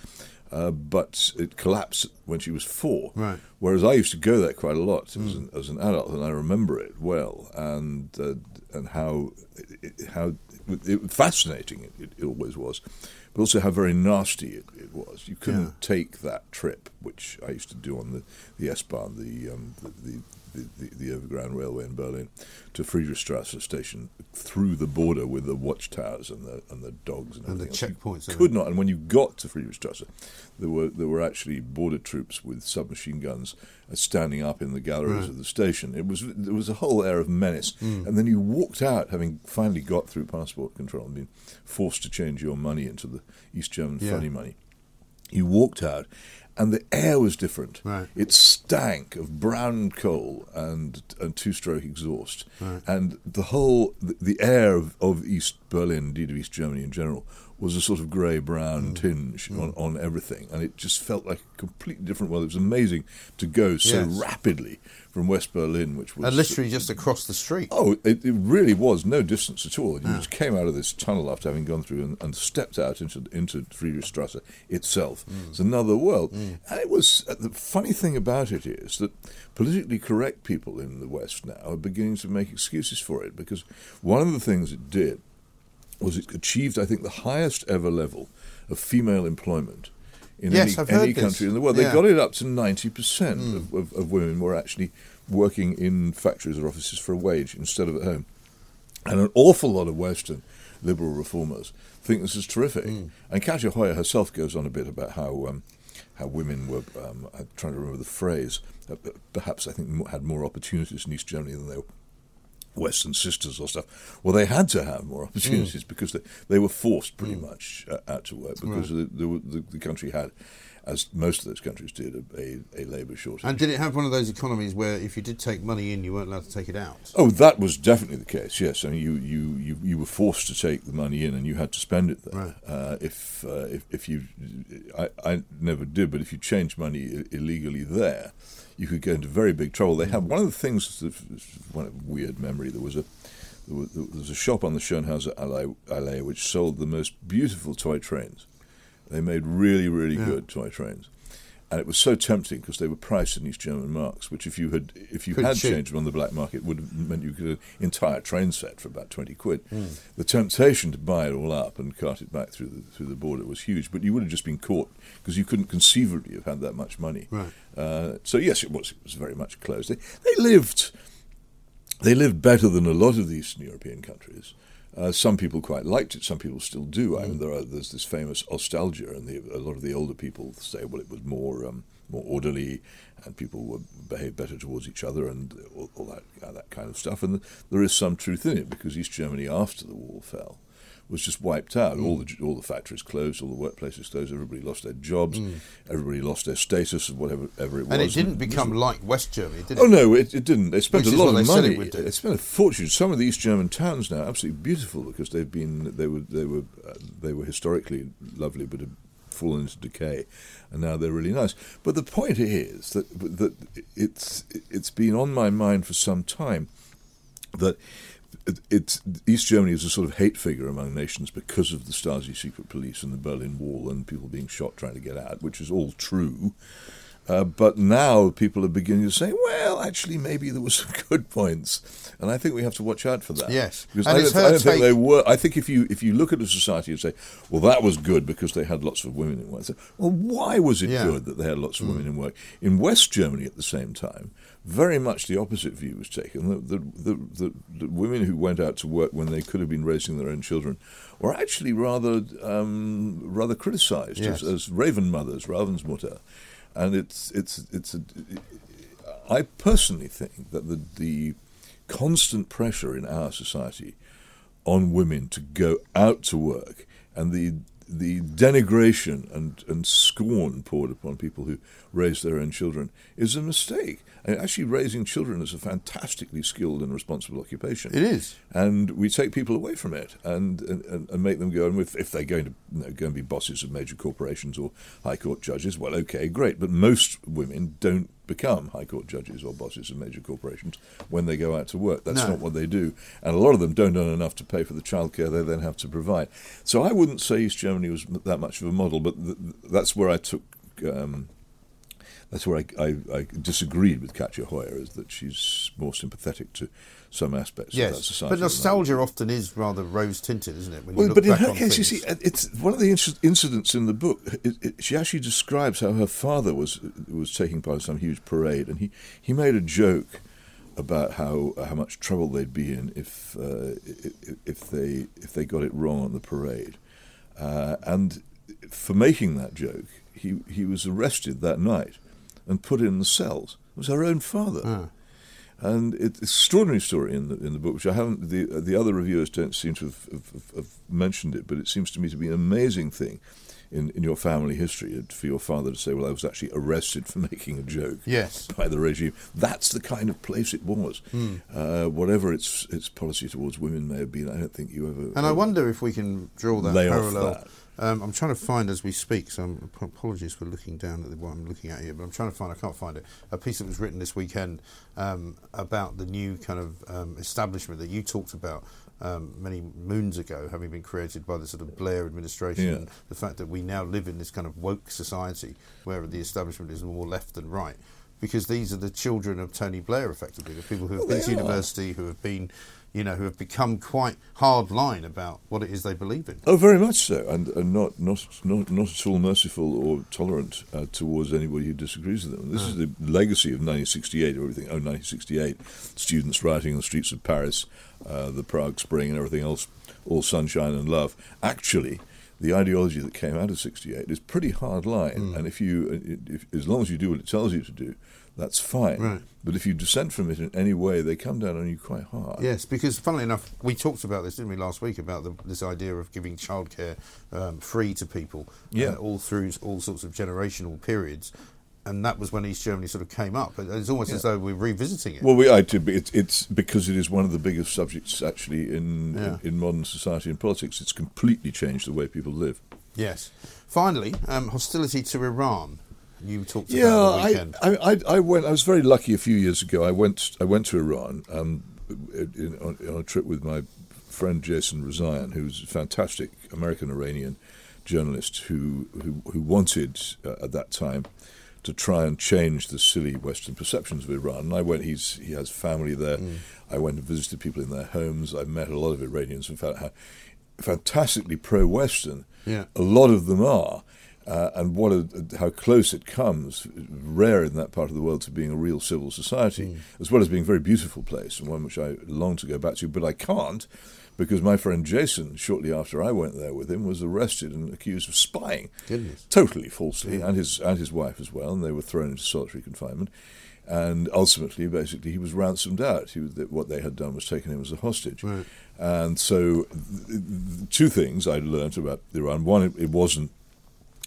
uh, but it collapsed when she was four. Right. Whereas I used to go there quite a lot mm. as, an, as an adult, and I remember it well. And uh, and how it, how it, it, fascinating it, it, it always was, but also how very nasty it, it was. You couldn't yeah. take that trip, which I used to do on the, the S-Bahn, the, um, the, the, the, the Overground Railway in Berlin, to Friedrichstrasse station, through the border with the watchtowers and the and the dogs and, and everything the else. Checkpoints. You could not, and when you got to Friedrichstrasse, there were there were actually border troops with submachine guns standing up in the galleries right. of the station. It was there was a whole air of menace, mm. and then you walked out, having finally got through passport control and been forced to change your money into the East German yeah. funny money. You walked out, and the air was different. Right. It stank of brown coal and and two-stroke exhaust. Right. And the whole, the, the air of, of East Berlin, indeed of East Germany in general, was a sort of grey-brown mm. tinge mm. on, on everything. And it just felt like a completely different world. It was amazing to go so yes. rapidly from West Berlin, which was... And literally just across the street. Oh, it, it really was no distance at all. You ah. just came out of this tunnel after having gone through and, and stepped out into into Friedrichstrasse itself. Mm. It's another world. Mm. And it was... Uh, the funny thing about it is that politically correct people in the West now are beginning to make excuses for it, because one of the things it did was it achieved, I think, the highest ever level of female employment in yes, any, any country in the world. Yeah. They got it up to ninety percent mm. of, of, of women were actually working in factories or offices for a wage instead of at home. And an awful lot of Western liberal reformers think this is terrific. Mm. And Katja Hoyer herself goes on a bit about how um, how women were, um, I'm trying to remember the phrase, uh, perhaps I think had more opportunities in East Germany than they were. Western sisters or stuff. Well, they had to have more opportunities mm. because they, they were forced pretty mm. much uh, out to work because right. the, the, the country had, as most of those countries did, a, a labour shortage. And did it have one of those economies where if you did take money in, you weren't allowed to take it out? Oh, that was definitely the case, yes. I mean, you, you, you, you were forced to take the money in and you had to spend it there. Right. Uh, if, uh, if, if you... I, I never did, but if you changed money illegally there, you could go into very big trouble. They had one of the things, one of weird memory, there was a there was, there was a shop on the Schönhauser Allee which sold the most beautiful toy trains. They made really, really yeah. good toy trains. And it was so tempting because they were priced in East German marks, which if you had if you Pretty had cheap. changed them on the black market would have meant you could have an entire train set for about twenty quid. Mm. The temptation to buy it all up and cart it back through the through the border was huge, but you would have just been caught because you couldn't conceivably have had that much money. Right. Uh, so yes, it was it was very much closed. They, they lived they lived better than a lot of the Eastern European countries. Uh, some people quite liked it. Some people still do. Mm. I mean, there are, there's this famous nostalgia, and the, a lot of the older people say, "Well, it was more um, more orderly, and people were behaved better towards each other, and all, all that uh, that kind of stuff." And the, there is some truth in it because East Germany, after the wall fell, was just wiped out. Mm. All the all the factories closed, all the workplaces closed. Everybody lost their jobs. Mm. Everybody lost their status, whatever ever it was. And it didn't and become miserable. Like West Germany, did it? Oh no, it, it didn't. They spent Which a lot of they money. It they spent a fortune. Some of the East German towns now are absolutely beautiful because they've been they were they were uh, they were historically lovely, but have fallen into decay, and now they're really nice. But the point is that that it's it's been on my mind for some time that. It's, East Germany is a sort of hate figure among nations because of the Stasi secret police and the Berlin Wall and people being shot trying to get out, which is all true. Uh, but now people are beginning to say, well, actually, maybe there were some good points. And I think we have to watch out for that. Yes. Because and I don't, I don't think they were. I think if you if you look at a society and say, well, that was good because they had lots of women in work. So, well, why was it yeah. good that they had lots of mm. women in work? In West Germany at the same time, very much the opposite view was taken. The, the, the, the, the women who went out to work when they could have been raising their own children were actually rather, um, rather criticised yes. as, as raven mothers, Ravensmutter. And it's it's it's a, I personally think that the, the constant pressure in our society on women to go out to work and the the denigration and, and scorn poured upon people who raise their own children is a mistake. I mean, actually, raising children is a fantastically skilled and responsible occupation. It is. And we take people away from it and and, and make them go, and if, if they're going to you know, go and be bosses of major corporations or high court judges, well, okay, great. But most women don't become high court judges or bosses of major corporations when they go out to work. That's no. not what they do. And a lot of them don't earn enough to pay for the childcare they then have to provide. So I wouldn't say East Germany was that much of a model, but th- that's where I took... Um, that's where I, I, I disagreed with Katja Hoyer, is that she's more sympathetic to some aspects yes, of that society. But nostalgia often is rather rose-tinted, isn't it? When you well, look but in her case, things. You see, it's one of the inc- incidents in the book. It, it, she actually describes how her father was was taking part in some huge parade, and he, he made a joke about how how much trouble they'd be in if uh, if, if they if they got it wrong on the parade, uh, and for making that joke, he he was arrested that night and put in the cells. It was her own father. Ah. And it's an extraordinary story in the, in the book, which I haven't... The, the other reviewers don't seem to have, have, have mentioned it, but it seems to me to be an amazing thing in, in your family history for your father to say, well, I was actually arrested for making a joke yes. by the regime. That's the kind of place it was. Mm. Uh, whatever its its policy towards women may have been, I don't think you ever... And I wonder if we can draw that parallel... That. Um, I'm trying to find as we speak, so I'm, apologies for looking down at the, what I'm looking at here, but I'm trying to find, I can't find it, a piece that was written this weekend um, about the new kind of um, establishment that you talked about um, many moons ago, having been created by the sort of Blair administration, yeah. and the fact that we now live in this kind of woke society where the establishment is more left than right, because these are the children of Tony Blair, effectively, the people who have well, been to university, who have been... you know, who have become quite hard line about what it is they believe in. Oh, very much so, and, and not, not not not at all merciful or tolerant uh, towards anybody who disagrees with them. This mm. is the legacy of nineteen sixty-eight, everything, oh, nineteen sixty-eight, students rioting in the streets of Paris, uh, the Prague Spring and everything else, all sunshine and love. Actually, the ideology that came out of sixty-eight is pretty hard line, mm. and if you, if, as long as you do what it tells you to do, that's fine. Right. But if you dissent from it in any way, they come down on you quite hard. Yes, because funnily enough, we talked about this, didn't we, last week, about the, this idea of giving childcare um, free to people yeah. uh, all through all sorts of generational periods. And that was when East Germany sort of came up. It's almost yeah. as though we're revisiting it. Well, we, I, it's, it's because it is one of the biggest subjects, actually, in, yeah. in in modern society and politics. It's completely changed the way people live. Yes. Finally, um, hostility to Iran. You talked about yeah, the weekend. Yeah, I, I, I went. I was very lucky a few years ago. I went. I went to Iran um, in, on, on a trip with my friend Jason Rezaian, who's a fantastic American-Iranian journalist who who, who wanted uh, at that time to try and change the silly Western perceptions of Iran. And I went. He's he has family there. Mm. I went and visited people in their homes. I met a lot of Iranians and found how fantastically pro-Western yeah. a lot of them are. Uh, and what a, how close it comes, rare in that part of the world, to being a real civil society, mm. as well as being a very beautiful place, and one which I long to go back to, but I can't, because my friend Jason, shortly after I went there with him, was arrested and accused of spying, Goodness. totally falsely, yeah. and his and his wife as well, and they were thrown into solitary confinement, and ultimately, basically, he was ransomed out. He was, what they had done was taken him as a hostage. Right. And so, two things I learned about Iran. One, it, it wasn't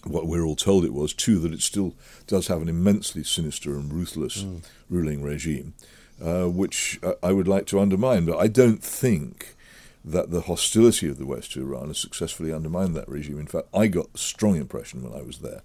what we're all told it was. Two, that it still does have an immensely sinister and ruthless mm. ruling regime, uh, which I would like to undermine. But I don't think that the hostility of the West to Iran has successfully undermined that regime. In fact, I got a strong impression when I was there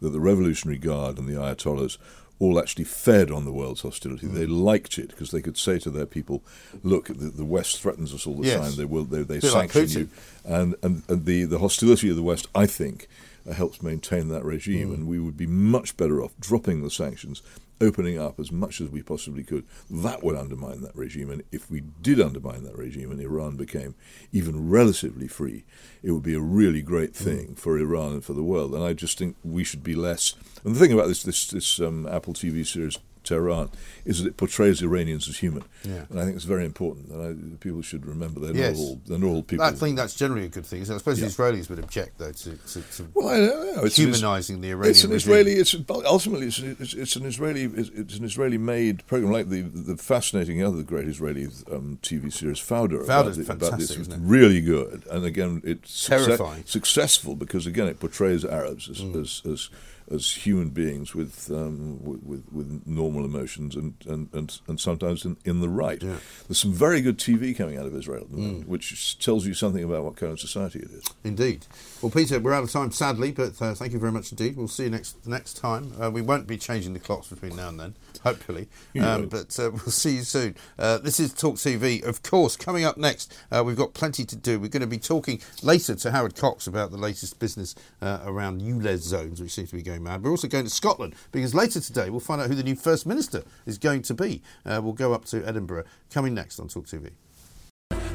that the Revolutionary Guard and the Ayatollahs all actually fed on the world's hostility. Mm. They liked it because they could say to their people, look, the, the West threatens us all the yes. time. They will. They, they sanction like you. And, and, and the, the hostility of the West, I think, helps maintain that regime, mm. and we would be much better off dropping the sanctions, opening up as much as we possibly could. That would undermine that regime, and if we did undermine that regime and Iran became even relatively free, it would be a really great thing mm. for Iran and for the world. And I just think we should be less... And the thing about this this, this um, Apple T V series Tehran is that it portrays Iranians as human. Yeah. And I think it's very important. And I, people should remember they're, yes. not all, they're not all people. I think that's generally a good thing. So I suppose yeah. the Israelis would object, though, to, to, to well, I don't know. It's humanising the Iranian It's an regime. Israeli... It's, ultimately, it's an, it's, it's an Israeli... It's, it's an Israeli-made programme, like the, the fascinating other great Israeli um, T V series, Fauda. Fauda's about, fantastic, about this, isn't it? Really good. And again, it's terrifying. Succe- successful because, again, it portrays Arabs as... Mm. as, as as human beings with um, with with normal emotions and and, and, and sometimes in, in the right. Yeah. There's some very good T V coming out of Israel, mm. which tells you something about what kind of society it is. Indeed. Well, Peter, we're out of time, sadly, but uh, thank you very much indeed. We'll see you next next time. Uh, we won't be changing the clocks between now and then, hopefully, yeah. um, but uh, we'll see you soon. Uh, this is Talk T V. Of course, coming up next, uh, we've got plenty to do. We're going to be talking later to Howard Cox about the latest business uh, around ULEZ zones, which seems to be going mad. We're also going to Scotland because later today we'll find out who the new First Minister is going to be. Uh, we'll go up to Edinburgh. Coming next on Talk T V.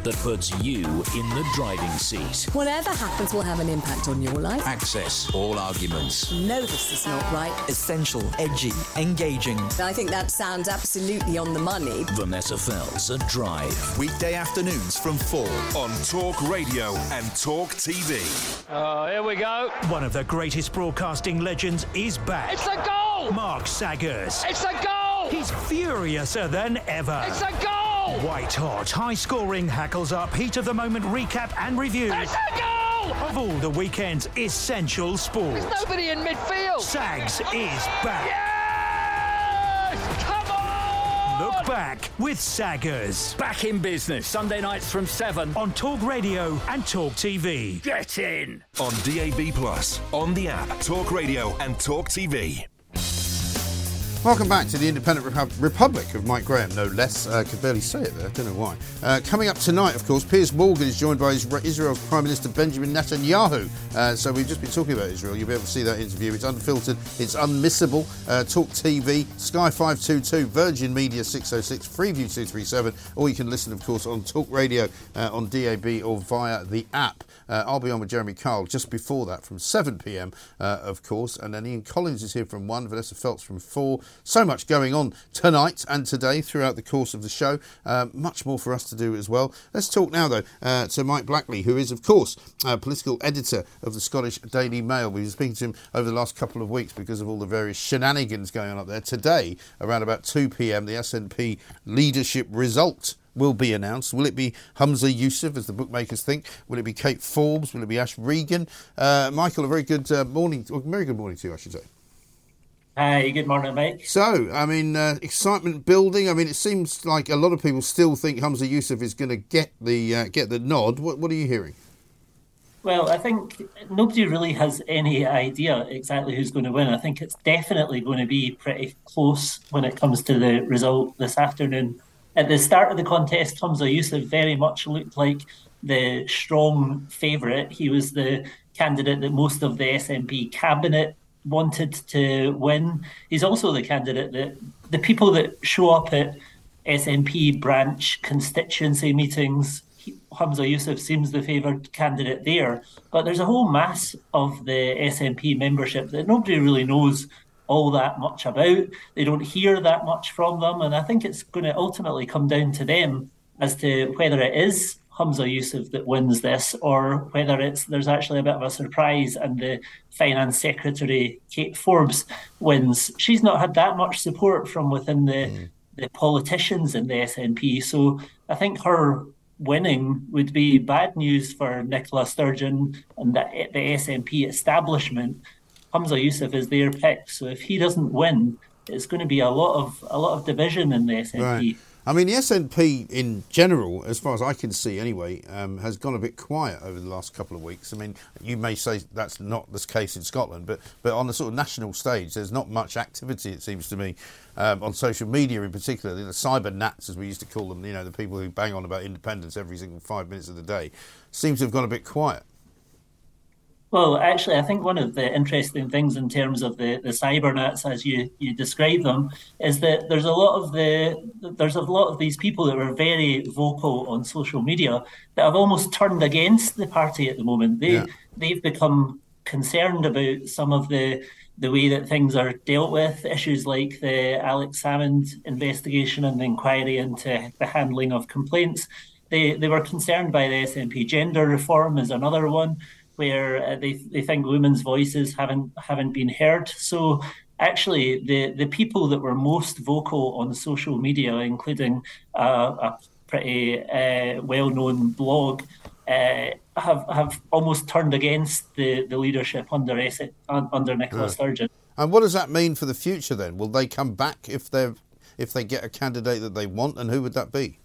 That puts you in the driving seat. Whatever happens will have an impact on your life. Access all arguments. No, this is not right. Essential, edgy, engaging. I think that sounds absolutely on the money. Vanessa Feltz at Drive. Weekday afternoons from four on Talk Radio and Talk T V. Oh, uh, here we go. One of the greatest broadcasting legends is back. It's a goal! Mark Saggers. It's a goal! He's furiouser than ever. It's a goal! White hot, high scoring, hackles up, heat of the moment recap and review. It's a goal! Of all the weekend's essential sports. There's nobody in midfield. Sags is back. Yes! Come on! Look back with Saggers. Back in business, Sunday nights from seven on Talk Radio and Talk T V. Get in! On D A B plus, on the app, Talk Radio and Talk T V. Welcome back to the Independent Repu- Republic of Mike Graham, no less. I uh, could barely say it there, I don't know why. Uh, coming up tonight, of course, Piers Morgan is joined by Israel's Prime Minister Benjamin Netanyahu. Uh, so we've just been talking about Israel. You'll be able to see that interview. It's unfiltered. It's unmissable. Uh, Talk T V, Sky five two two, Virgin Media six oh six, Freeview two three seven. Or you can listen, of course, on Talk Radio, uh, on D A B or via the app. Uh, I'll be on with Jeremy Kyle just before that from seven p.m, uh, of course. And then Ian Collins is here from one, Vanessa Feltz from four. So much going on tonight and today throughout the course of the show. Uh, much more for us to do as well. Let's talk now, though, uh, to Mike Blackley, who is, of course, a political editor of the Scottish Daily Mail. We've been speaking to him over the last couple of weeks because of all the various shenanigans going on up there. Today, around about two p.m, the S N P leadership result will be announced. Will it be Humza Yousaf, as the bookmakers think? Will it be Kate Forbes? Will it be Ash Regan? Uh, Michael, a very good uh, morning, or very good morning to you, I should say. Hey, good morning, Mike. So, I mean, uh, excitement building. I mean, it seems like a lot of people still think Humza Yousaf is going to get the uh, get the nod. What, what are you hearing? Well, I think nobody really has any idea exactly who's going to win. I think it's definitely going to be pretty close when it comes to the result this afternoon. At the start of the contest, Humza Yousaf very much looked like the strong favourite. He was the candidate that most of the S N P cabinet wanted to win. He's also the candidate that the people that show up at S N P branch constituency meetings, he, Humza Yousaf seems the favoured candidate there. But there's a whole mass of the S N P membership that nobody really knows all that much about. They don't hear that much from them. And I think it's going to ultimately come down to them as to whether it is Humza Yousaf that wins this, or whether it's there's actually a bit of a surprise and the Finance Secretary, Kate Forbes, wins. She's not had that much support from within the, mm. the politicians in the S N P, so I think her winning would be bad news for Nicola Sturgeon and the, the S N P establishment. Humza Yousaf is their pick, so if he doesn't win, it's going to be a lot of a lot of division in the S N P. Right. I mean, the S N P in general, as far as I can see anyway, um, has gone a bit quiet over the last couple of weeks. I mean, you may say that's not the case in Scotland, but, but on the sort of national stage, there's not much activity, it seems to me, um, on social media in particular. The cyber gnats, as we used to call them, you know, the people who bang on about independence every single five minutes of the day, seems to have gone a bit quiet. Well, actually, I think one of the interesting things in terms of the, the cybernats, as you, you describe them, is that there's a lot of the there's a lot of these people that were very vocal on social media that have almost turned against the party at the moment. They yeah. they've become concerned about some of the the way that things are dealt with, issues like the Alex Salmond investigation and the inquiry into the handling of complaints. They they were concerned by the S N P. Gender reform is another one where uh, they they think women's voices haven't haven't been heard. So actually, the, the people that were most vocal on social media, including uh, a pretty uh, well-known blog, uh, have have almost turned against the, the leadership under under Nicola yeah. Sturgeon. And what does that mean for the future then? Will they come back if they if they get a candidate that they want, and who would that be?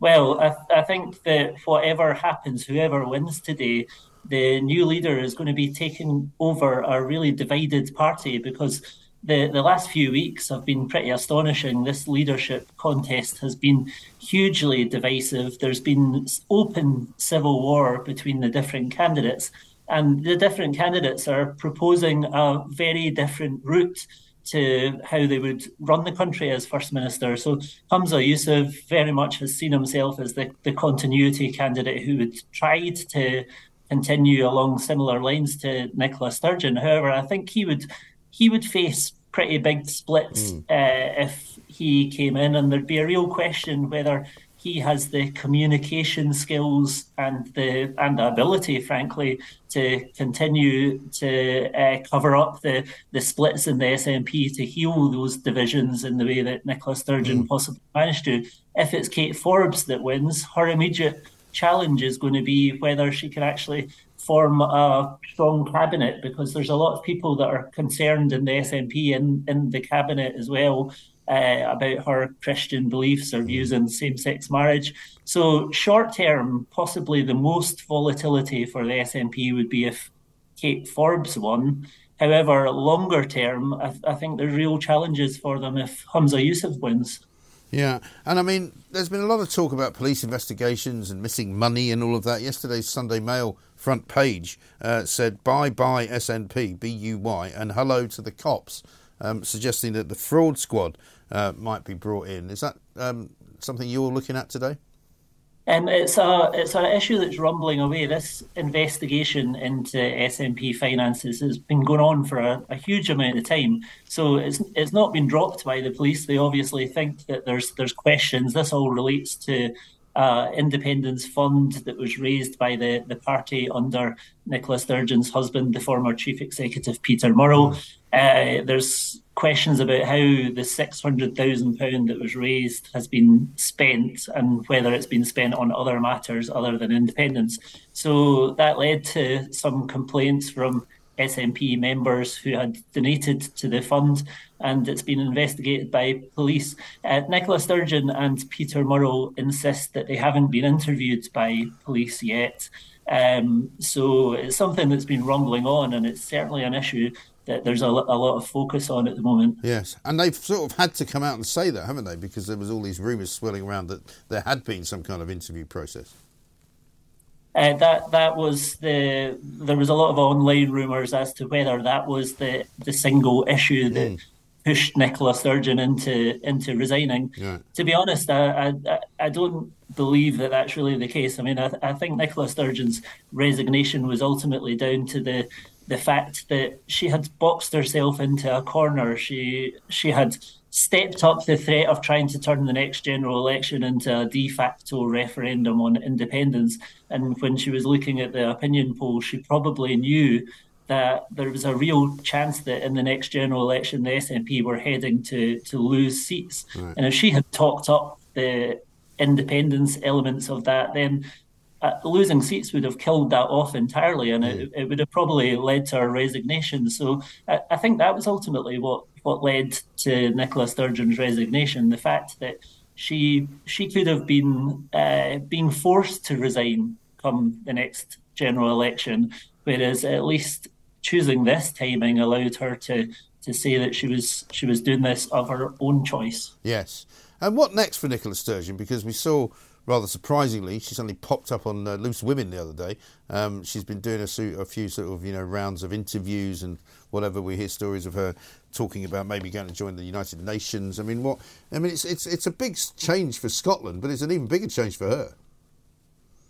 Well, I, I think that whatever happens, whoever wins today, the new leader is going to be taking over a really divided party, because the, the last few weeks have been pretty astonishing. This leadership contest has been hugely divisive. There's been open civil war between the different candidates, and the different candidates are proposing a very different route to how they would run the country as First Minister. So Humza Yousaf very much has seen himself as the, the continuity candidate who had tried to continue along similar lines to Nicola Sturgeon. However, I think he would he would face pretty big splits mm. uh, if he came in, and there'd be a real question whether he has the communication skills and the and the ability, frankly, to continue to uh, cover up the, the splits in the S N P, to heal those divisions in the way that Nicola Sturgeon mm. possibly managed to. If it's Kate Forbes that wins, her immediate challenge is going to be whether she can actually form a strong cabinet, because there's a lot of people that are concerned in the S N P and in the cabinet as well uh, about her Christian beliefs or views on same-sex marriage. So short-term, possibly the most volatility for the S N P would be if Kate Forbes won. However, longer-term, I, th- I think there's real challenges for them if Humza Yousaf wins. Yeah, and I mean, there's been a lot of talk about police investigations and missing money and all of that. Yesterday's Sunday Mail front page uh, said, bye-bye S N P, B U Y, and hello to the cops, um, suggesting that the fraud squad uh, might be brought in. Is that um, something you're looking at today? Um, it's a it's an issue that's rumbling away. This investigation into S N P finances has been going on for a, a huge amount of time. So it's it's not been dropped by the police. They obviously think that there's there's questions. This all relates to uh, independence fund that was raised by the, the party under Nicola Sturgeon's husband, the former chief executive Peter Murrell. Uh, there's questions about how the six hundred thousand pounds that was raised has been spent, and whether it's been spent on other matters other than independence. So that led to some complaints from S N P members who had donated to the fund, and it's been investigated by police. Uh, Nicola Sturgeon and Peter Murrell insist that they haven't been interviewed by police yet. Um, so it's something that's been rumbling on, and it's certainly an issue that there's a lot of focus on at the moment. Yes, and they've sort of had to come out and say that, haven't they? Because there was all these rumours swirling around that there had been some kind of interview process. Uh, that that was the there was a lot of online rumours as to whether that was the, the single issue that mm. pushed Nicola Sturgeon into into resigning. Yeah. To be honest, I, I I don't believe that that's really the case. I mean, I, I think Nicola Sturgeon's resignation was ultimately down to the. the fact that she had boxed herself into a corner. She she had stepped up the threat of trying to turn the next general election into a de facto referendum on independence. And when she was looking at the opinion poll, she probably knew that there was a real chance that in the next general election, the S N P were heading to, to lose seats. Right. And if she had talked up the independence elements of that, then Uh, losing seats would have killed that off entirely, and it, it would have probably led to her resignation. So I, I think that was ultimately what, what led to Nicola Sturgeon's resignation, the fact that she she could have been uh, being forced to resign come the next general election, whereas at least choosing this timing allowed her to, to say that she was she was doing this of her own choice. Yes. And what next for Nicola Sturgeon? Because we saw, rather surprisingly, she suddenly popped up on uh, Loose Women the other day. Um, she's been doing a, a few sort of, you know, rounds of interviews and whatever. We hear stories of her talking about maybe going to join the United Nations. I mean, what? I mean, it's it's it's a big change for Scotland, but it's an even bigger change for her.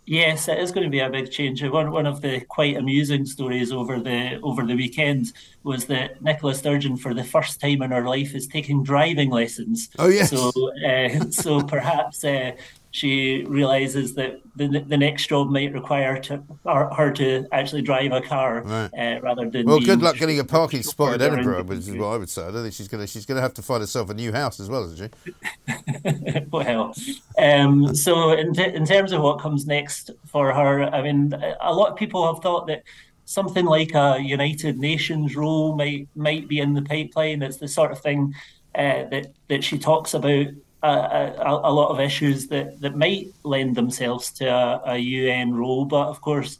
Yes, it is going to be a big change. One one of the quite amusing stories over the over the weekend was that Nicola Sturgeon, for the first time in her life, is taking driving lessons. Oh yes. So uh, so perhaps uh, she realises that the the next job might require to, or, her to actually drive a car, right. uh, rather than. Well, good luck getting a parking spot in Edinburgh, which is what I would say. I don't think she's going to she's going to have to find herself a new house as well, isn't she? Well, um, so in t- in terms of what comes next for her, I mean, a lot of people have thought that something like a United Nations role might might be in the pipeline. It's the sort of thing uh, that that she talks about. Uh, a, a lot of issues that, that might lend themselves to a, a U N role, but of course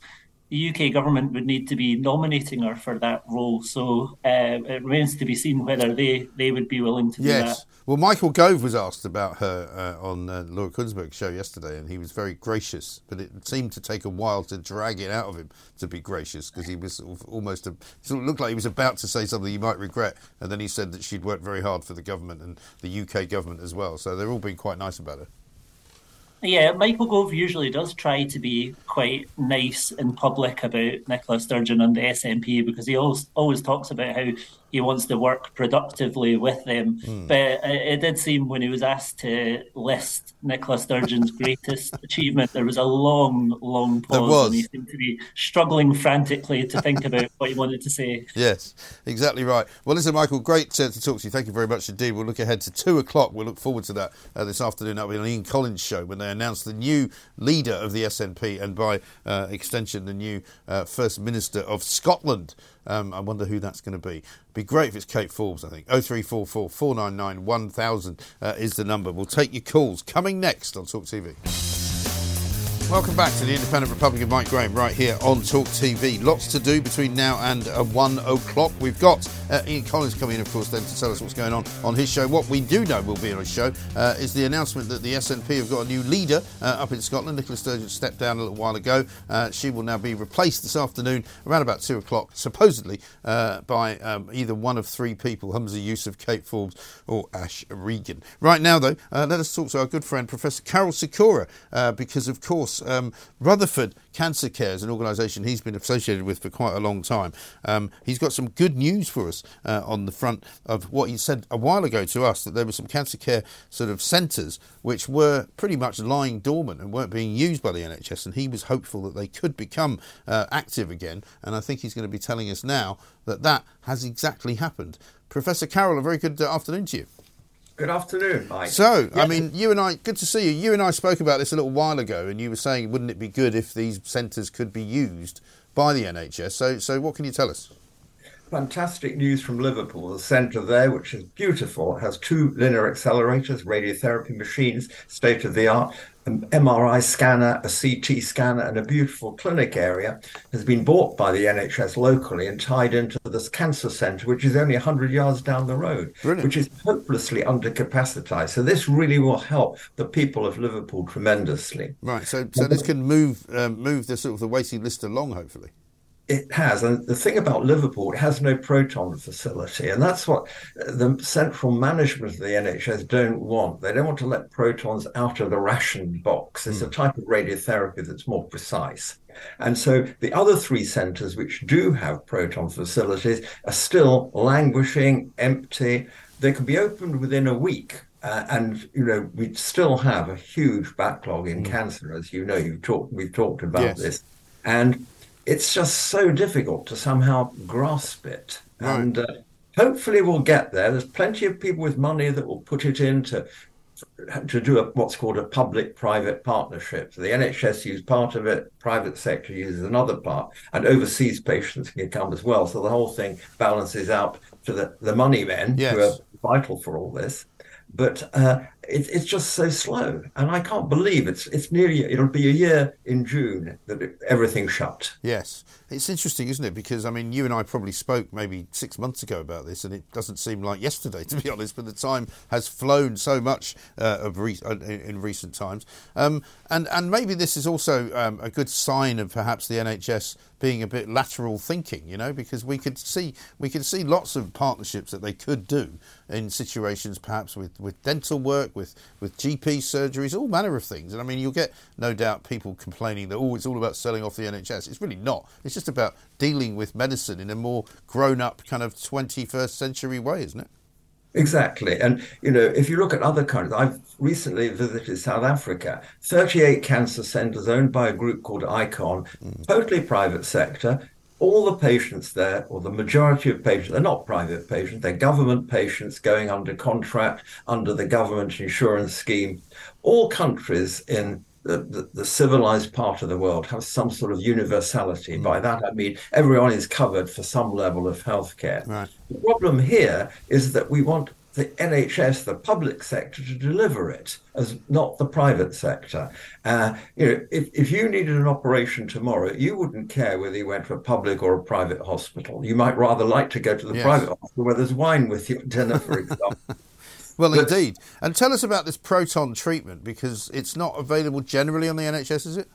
the U K government would need to be nominating her for that role, so uh, it remains to be seen whether they, they would be willing to yes. do that. Yes, well, Michael Gove was asked about her uh, on uh, Laura Kunzberg's show yesterday, and he was very gracious, but it seemed to take a while to drag it out of him to be gracious, because he was sort of almost, a, sort of looked like he was about to say something you might regret, and then he said that she'd worked very hard for the government and the U K government as well, so they're all being quite nice about it. Yeah, Michael Gove usually does try to be quite nice in public about Nicola Sturgeon and the S N P, because he always, always talks about how he wants to work productively with them. Mm. But it did seem when he was asked to list Nicola Sturgeon's greatest achievement, there was a long, long pause, and he seemed to be struggling frantically to think about what he wanted to say. Yes, exactly right. Well, listen, Michael, great to, to talk to you. Thank you very much indeed. We'll look ahead to two o'clock. We'll look forward to that uh, this afternoon. That'll be on Ian Collins' show when they announce the new leader of the S N P and, by uh, extension, the new uh, First Minister of Scotland. Um, I wonder who that's going to be. It'd be great if it's Kate Forbes, I think. oh three four four, four nine nine, one thousand uh, is the number. We'll take your calls. Coming next on Talk T V. Welcome back to the Independent Republic of Mike Graham right here on Talk T V. Lots to do between now and uh, one o'clock. We've got uh, Ian Collins coming in, of course, then to tell us what's going on on his show. What we do know will be on his show uh, is the announcement that the S N P have got a new leader uh, up in Scotland. Nicola Sturgeon stepped down a little while ago. Uh, she will now be replaced this afternoon around about two o'clock, supposedly uh, by um, either one of three people, Humza Yousaf, Kate Forbes or Ash Regan. Right now, though, uh, let us talk to our good friend, Professor Karol Sikora, uh, because, of course, Um, Rutherford Cancer Care is an organisation he's been associated with for quite a long time. Um, he's got some good news for us uh, on the front of what he said a while ago to us, that there were some cancer care sort of centres which were pretty much lying dormant and weren't being used by the N H S, and he was hopeful that they could become uh, active again, and I think he's going to be telling us now that that has exactly happened. Professor Carroll, a very good afternoon to you. Good afternoon, Mike. So, yeah. I mean, you and I, good to see you. You and I spoke about this a little while ago, and you were saying, wouldn't it be good if these centres could be used by the N H S? So, so what can you tell us? Fantastic news from Liverpool. The centre there, which is beautiful, has two linear accelerators, radiotherapy machines, state-of-the-art, an M R I scanner, a C T scanner, and a beautiful clinic area, has been bought by the N H S locally and tied into this cancer centre, which is only one hundred yards down the road, Brilliant. Which is hopelessly undercapacitised. So this really will help the people of Liverpool tremendously. Right, so, so this can move um, move the sort of the waiting list along, hopefully. It has. And the thing about Liverpool, it has no proton facility. And that's what the central management of the N H S don't want. They don't want to let protons out of the ration box. It's mm. a type of radiotherapy that's more precise. And so the other three centres which do have proton facilities are still languishing, empty. They could be opened within a week. Uh, and, you know, we still have a huge backlog in mm. cancer, as you know, you've talked, we've talked about yes. this. And it's just so difficult to somehow grasp it. Right. And uh, hopefully we'll get there. There's plenty of people with money that will put it in to, to do a, what's called a public-private partnership. So the N H S uses part of it, private sector uses another part, and overseas patients can come as well. So the whole thing balances out to the, the money men yes. who are vital for all this. But uh, it, it's just so slow, and I can't believe it's it's nearly it'll be a year in June that it, everything shut. Yes, it's interesting, isn't it? Because I mean, you and I probably spoke maybe six months ago about this, and it doesn't seem like yesterday, to be honest. But the time has flown so much uh, of re- in recent times, um, and and maybe this is also um, a good sign of perhaps the N H S being a bit lateral thinking, you know, because we could see we could see lots of partnerships that they could do in situations perhaps with, with dental work. with, with G P surgeries, all manner of things. And I mean, you'll get, no doubt, people complaining that, oh, it's all about selling off the N H S. It's really not. It's just about dealing with medicine in a more grown-up kind of twenty-first century way, isn't it? Exactly. And, you know, if you look at other countries, I've recently visited South Africa, thirty-eight cancer centres owned by a group called ICON, mm. totally private sector. All the patients there, or the majority of patients, they're not private patients, they're government patients going under contract under the government insurance scheme. All countries in the, the, the civilized part of the world have some sort of universality. Mm. By that, I mean, everyone is covered for some level of healthcare. Right. The problem here is that we want the N H S, the public sector, to deliver it, as not the private sector. Uh, you know, if, if you needed an operation tomorrow, you wouldn't care whether you went to a public or a private hospital. You might rather like to go to the yes. private hospital where there's wine with you at dinner, for example. Well, but, indeed. And tell us about this proton treatment, because it's not available generally on the N H S, is it?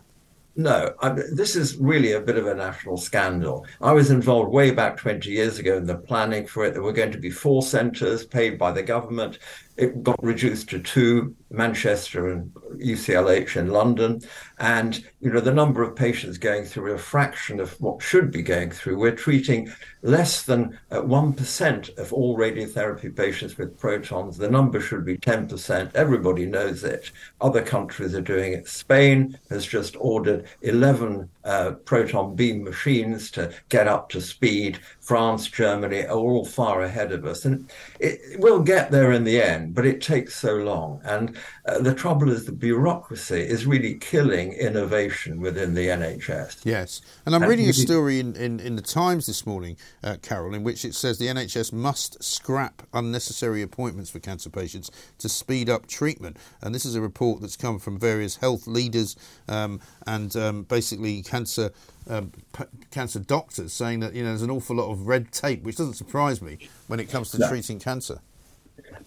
No, I mean, this is really a bit of a national scandal. I was involved way back twenty years ago in the planning for it. There were going to be four centres paid by the government. It got reduced to two, Manchester and U C L H in London. And, you know, the number of patients going through a fraction of what should be going through. We're treating less than one percent of all radiotherapy patients with protons. The number should be ten percent. Everybody knows it. Other countries are doing it. Spain has just ordered eleven uh, proton beam machines to get up to speed. France, Germany are all far ahead of us. And it, it will get there in the end. But it takes so long. And uh, the trouble is the bureaucracy is really killing innovation within the N H S. Yes. And I'm and reading a story in, in, in the Times this morning, uh, Carol, in which it says the N H S must scrap unnecessary appointments for cancer patients to speed up treatment. And this is a report that's come from various health leaders um, and um, basically cancer Um, p- cancer doctors saying that, you know, there's an awful lot of red tape, which doesn't surprise me when it comes to no. treating cancer.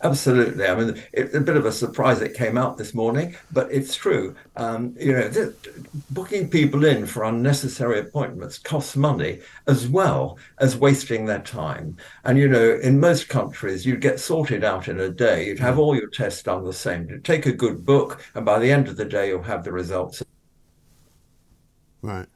Absolutely. I mean, it's a bit of a surprise it came out this morning, but it's true. Um, you know, th- booking people in for unnecessary appointments costs money as well as wasting their time. And, you know, in most countries, you'd get sorted out in a day. You'd have all your tests done the same. You'd take a good book, and by the end of the day, you'll have the results. Right.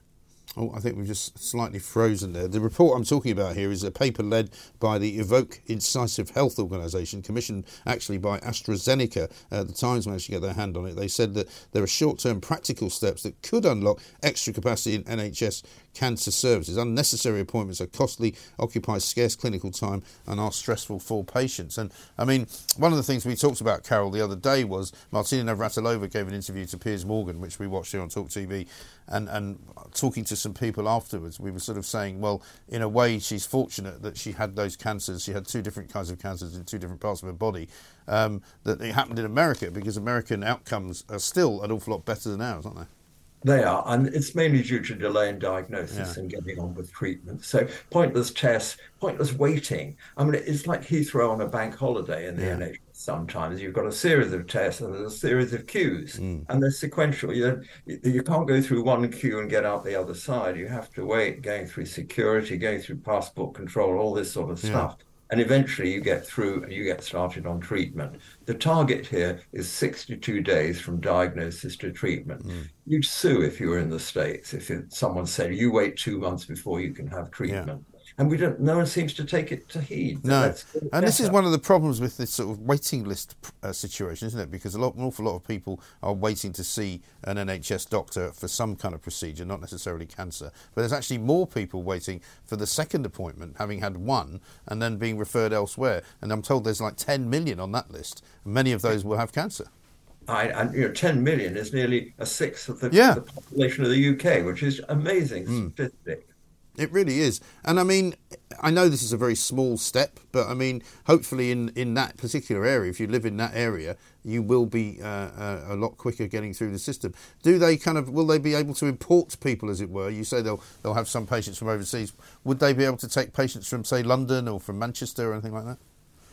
Oh, I think we've just slightly frozen there. The report I'm talking about here is a paper led by the Evoke Incisive Health organisation, commissioned actually by AstraZeneca. Uh, the Times managed to get their hand on it. They said that there are short-term practical steps that could unlock extra capacity in N H S cancer services. Unnecessary appointments are costly, occupy scarce clinical time and are stressful for patients. And, I mean, one of the things we talked about, Carol, the other day was Martina Navratilova gave an interview to Piers Morgan, which we watched here on Talk T V, and, and talking to some people afterwards, we were sort of saying, well, in a way, she's fortunate that she had those cancers. She had two different kinds of cancers in two different parts of her body. Um, that it happened in America, because American outcomes are still an awful lot better than ours, aren't they? They are, and it's mainly due to delay in diagnosis yeah. and getting on with treatment. So pointless tests, pointless waiting. I mean, it's like Heathrow on a bank holiday in the yeah. N H S sometimes. You've got a series of tests and there's a series of queues, mm. and they're sequential. You, you can't go through one queue and get out the other side. You have to wait, going through security, going through passport control, all this sort of yeah. stuff. And eventually you get through and you get started on treatment. The target here is sixty-two days from diagnosis to treatment. Mm. You'd sue if you were in the States, if it, someone said, you wait two months before you can have treatment. Yeah. And we don't. No one seems to take it to heed. No, and better. This is one of the problems with this sort of waiting list uh, situation, isn't it? Because a lot, an awful lot of people are waiting to see an N H S doctor for some kind of procedure, not necessarily cancer. But there's actually more people waiting for the second appointment, having had one, and then being referred elsewhere. And I'm told there's like ten million on that list. Many of those will have cancer. I, and you know, ten million is nearly a sixth of the, yeah. the population of the U K, which is amazing mm. statistic. It really is. And I mean, I know this is a very small step, but I mean, hopefully in, in that particular area, if you live in that area, you will be uh, uh, a lot quicker getting through the system. Do they kind of, will they be able to import people, as it were? You say they'll they'll have some patients from overseas. Would they be able to take patients from, say, London or from Manchester or anything like that?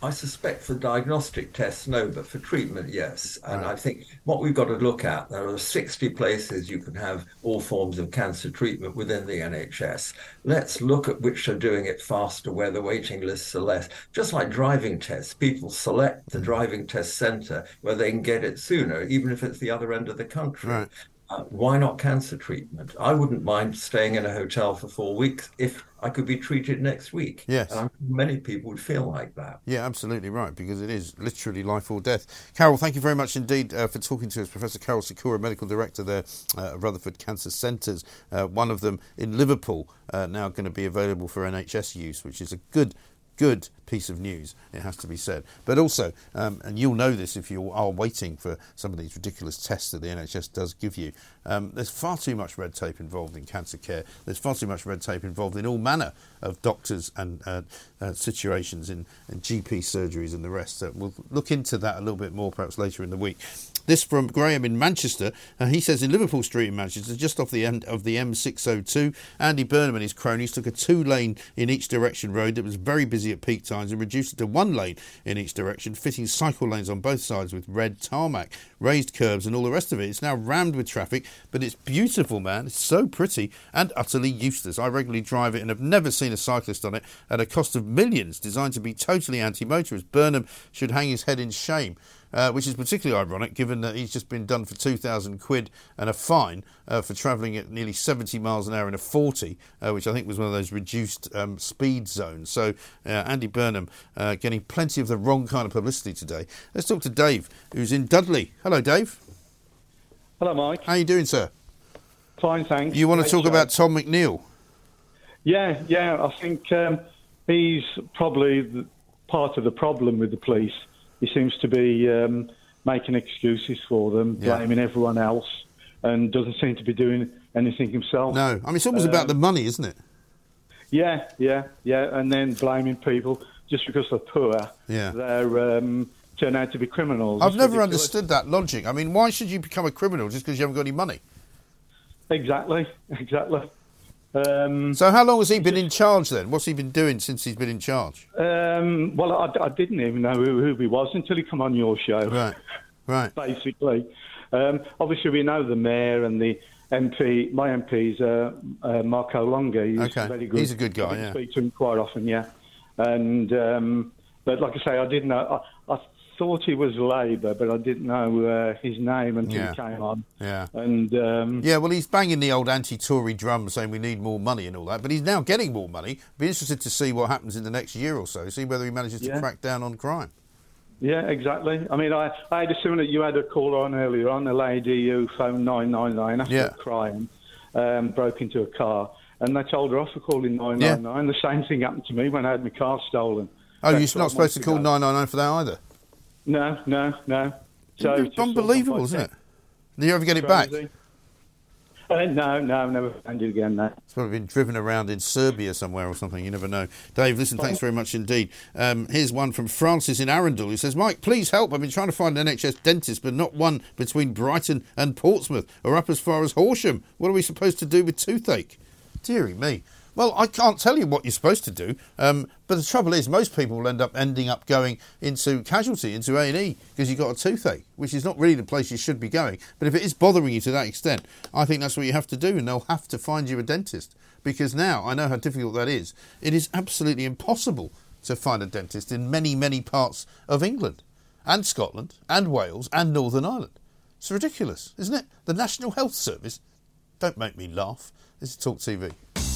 I suspect for diagnostic tests, no, but for treatment, yes. And right. I think what we've got to look at, there are sixty places you can have all forms of cancer treatment within the N H S. Let's look at which are doing it faster, where the waiting lists are less. Just like driving tests, people select the driving test centre where they can get it sooner, even if it's the other end of the country. Right. Uh, why not cancer treatment? I wouldn't mind staying in a hotel for four weeks if I could be treated next week. Yes. And many people would feel like that. Yeah, absolutely right, because it is literally life or death. Karol, thank you very much indeed uh, for talking to us. Professor Karol Sikora, Medical Director there uh, of Rutherford Cancer Centres, uh, one of them in Liverpool, uh, now going to be available for N H S use, which is a good Good piece of news, it has to be said. But also, um, and you'll know this if you are waiting for some of these ridiculous tests that the N H S does give you, um, there's far too much red tape involved in cancer care. There's far too much red tape involved in all manner of doctors and uh, uh, situations in, in G P surgeries and the rest. So we'll look into that a little bit more perhaps later in the week. This from Graham in Manchester. Uh, he says in Liverpool Street in Manchester, just off the end of the M six oh two, Andy Burnham and his cronies took a two-lane in each direction road that was very busy at peak times and reduced it to one lane in each direction, fitting cycle lanes on both sides with red tarmac, raised curbs and all the rest of it. It's now rammed with traffic, but it's beautiful, man. It's so pretty and utterly useless. I regularly drive it and have never seen a cyclist on it at a cost of millions, designed to be totally anti-motorist. Burnham should hang his head in shame. Uh, which is particularly ironic given that he's just been done for two thousand quid and a fine uh, for travelling at nearly seventy miles an hour in a forty, uh, which I think was one of those reduced um, speed zones. So uh, Andy Burnham uh, getting plenty of the wrong kind of publicity today. Let's talk to Dave, who's in Dudley. Hello, Dave. Hello, Mike. How are you doing, sir? Fine, thanks. You want to talk about Tom McNeil? Yeah, yeah. I think um, he's probably the, part of the problem with the police. He seems to be um, making excuses for them, blaming yeah. everyone else, and doesn't seem to be doing anything himself. No, I mean, it's always um, about the money, isn't it? Yeah, yeah, yeah, and then blaming people just because they're poor. Yeah. They're um, turn out to be criminals. I've never understood that logic. I mean, why should you become a criminal just because you haven't got any money? Exactly, exactly. Um, so how long has he been in charge then? What's he been doing since he's been in charge? Um, well, I, I didn't even know who, who he was until he came on your show. Right, right. Basically. Um, obviously, we know the mayor and the M P. My M P's uh, uh, Marco Longa. He's okay. very good. He's a good guy, yeah. I speak to him quite often, yeah. And um, but like I say, I didn't know... I, I thought he was Labour, but I didn't know uh, his name until yeah. he came on. Yeah. And um, yeah, well, he's banging the old anti-Tory drum saying we need more money and all that, but he's now getting more money. Be interested to see what happens in the next year or so, see whether he manages yeah. to crack down on crime. Yeah, exactly. I mean, I, I had a similar... You had a call on earlier on, a lady who phoned nine nine nine after yeah. crime, um, broke into a car, and they told her off for calling nine nine nine. Yeah. The same thing happened to me when I had my car stolen. Oh, you're not supposed to call nine nine nine for that either? No, no, no. So it's unbelievable, isn't it? Did you ever get it back? Uh, no, no, never found it again, no. It's probably been driven around in Serbia somewhere or something, you never know. Dave, listen, thanks very much indeed. Um, here's one from Francis in Arundel, who says, Mike, please help. I've been trying to find an N H S dentist, but not one between Brighton and Portsmouth, or up as far as Horsham. What are we supposed to do with toothache? Deary me. Well, I can't tell you what you're supposed to do, um, but the trouble is most people will end up ending up going into casualty, into A and E, because you've got a toothache, which is not really the place you should be going. But if it is bothering you to that extent, I think that's what you have to do, and they'll have to find you a dentist, because now I know how difficult that is. It is absolutely impossible to find a dentist in many, many parts of England and Scotland and Wales and Northern Ireland. It's ridiculous, isn't it? The National Health Service. Don't make me laugh. This is Talk T V.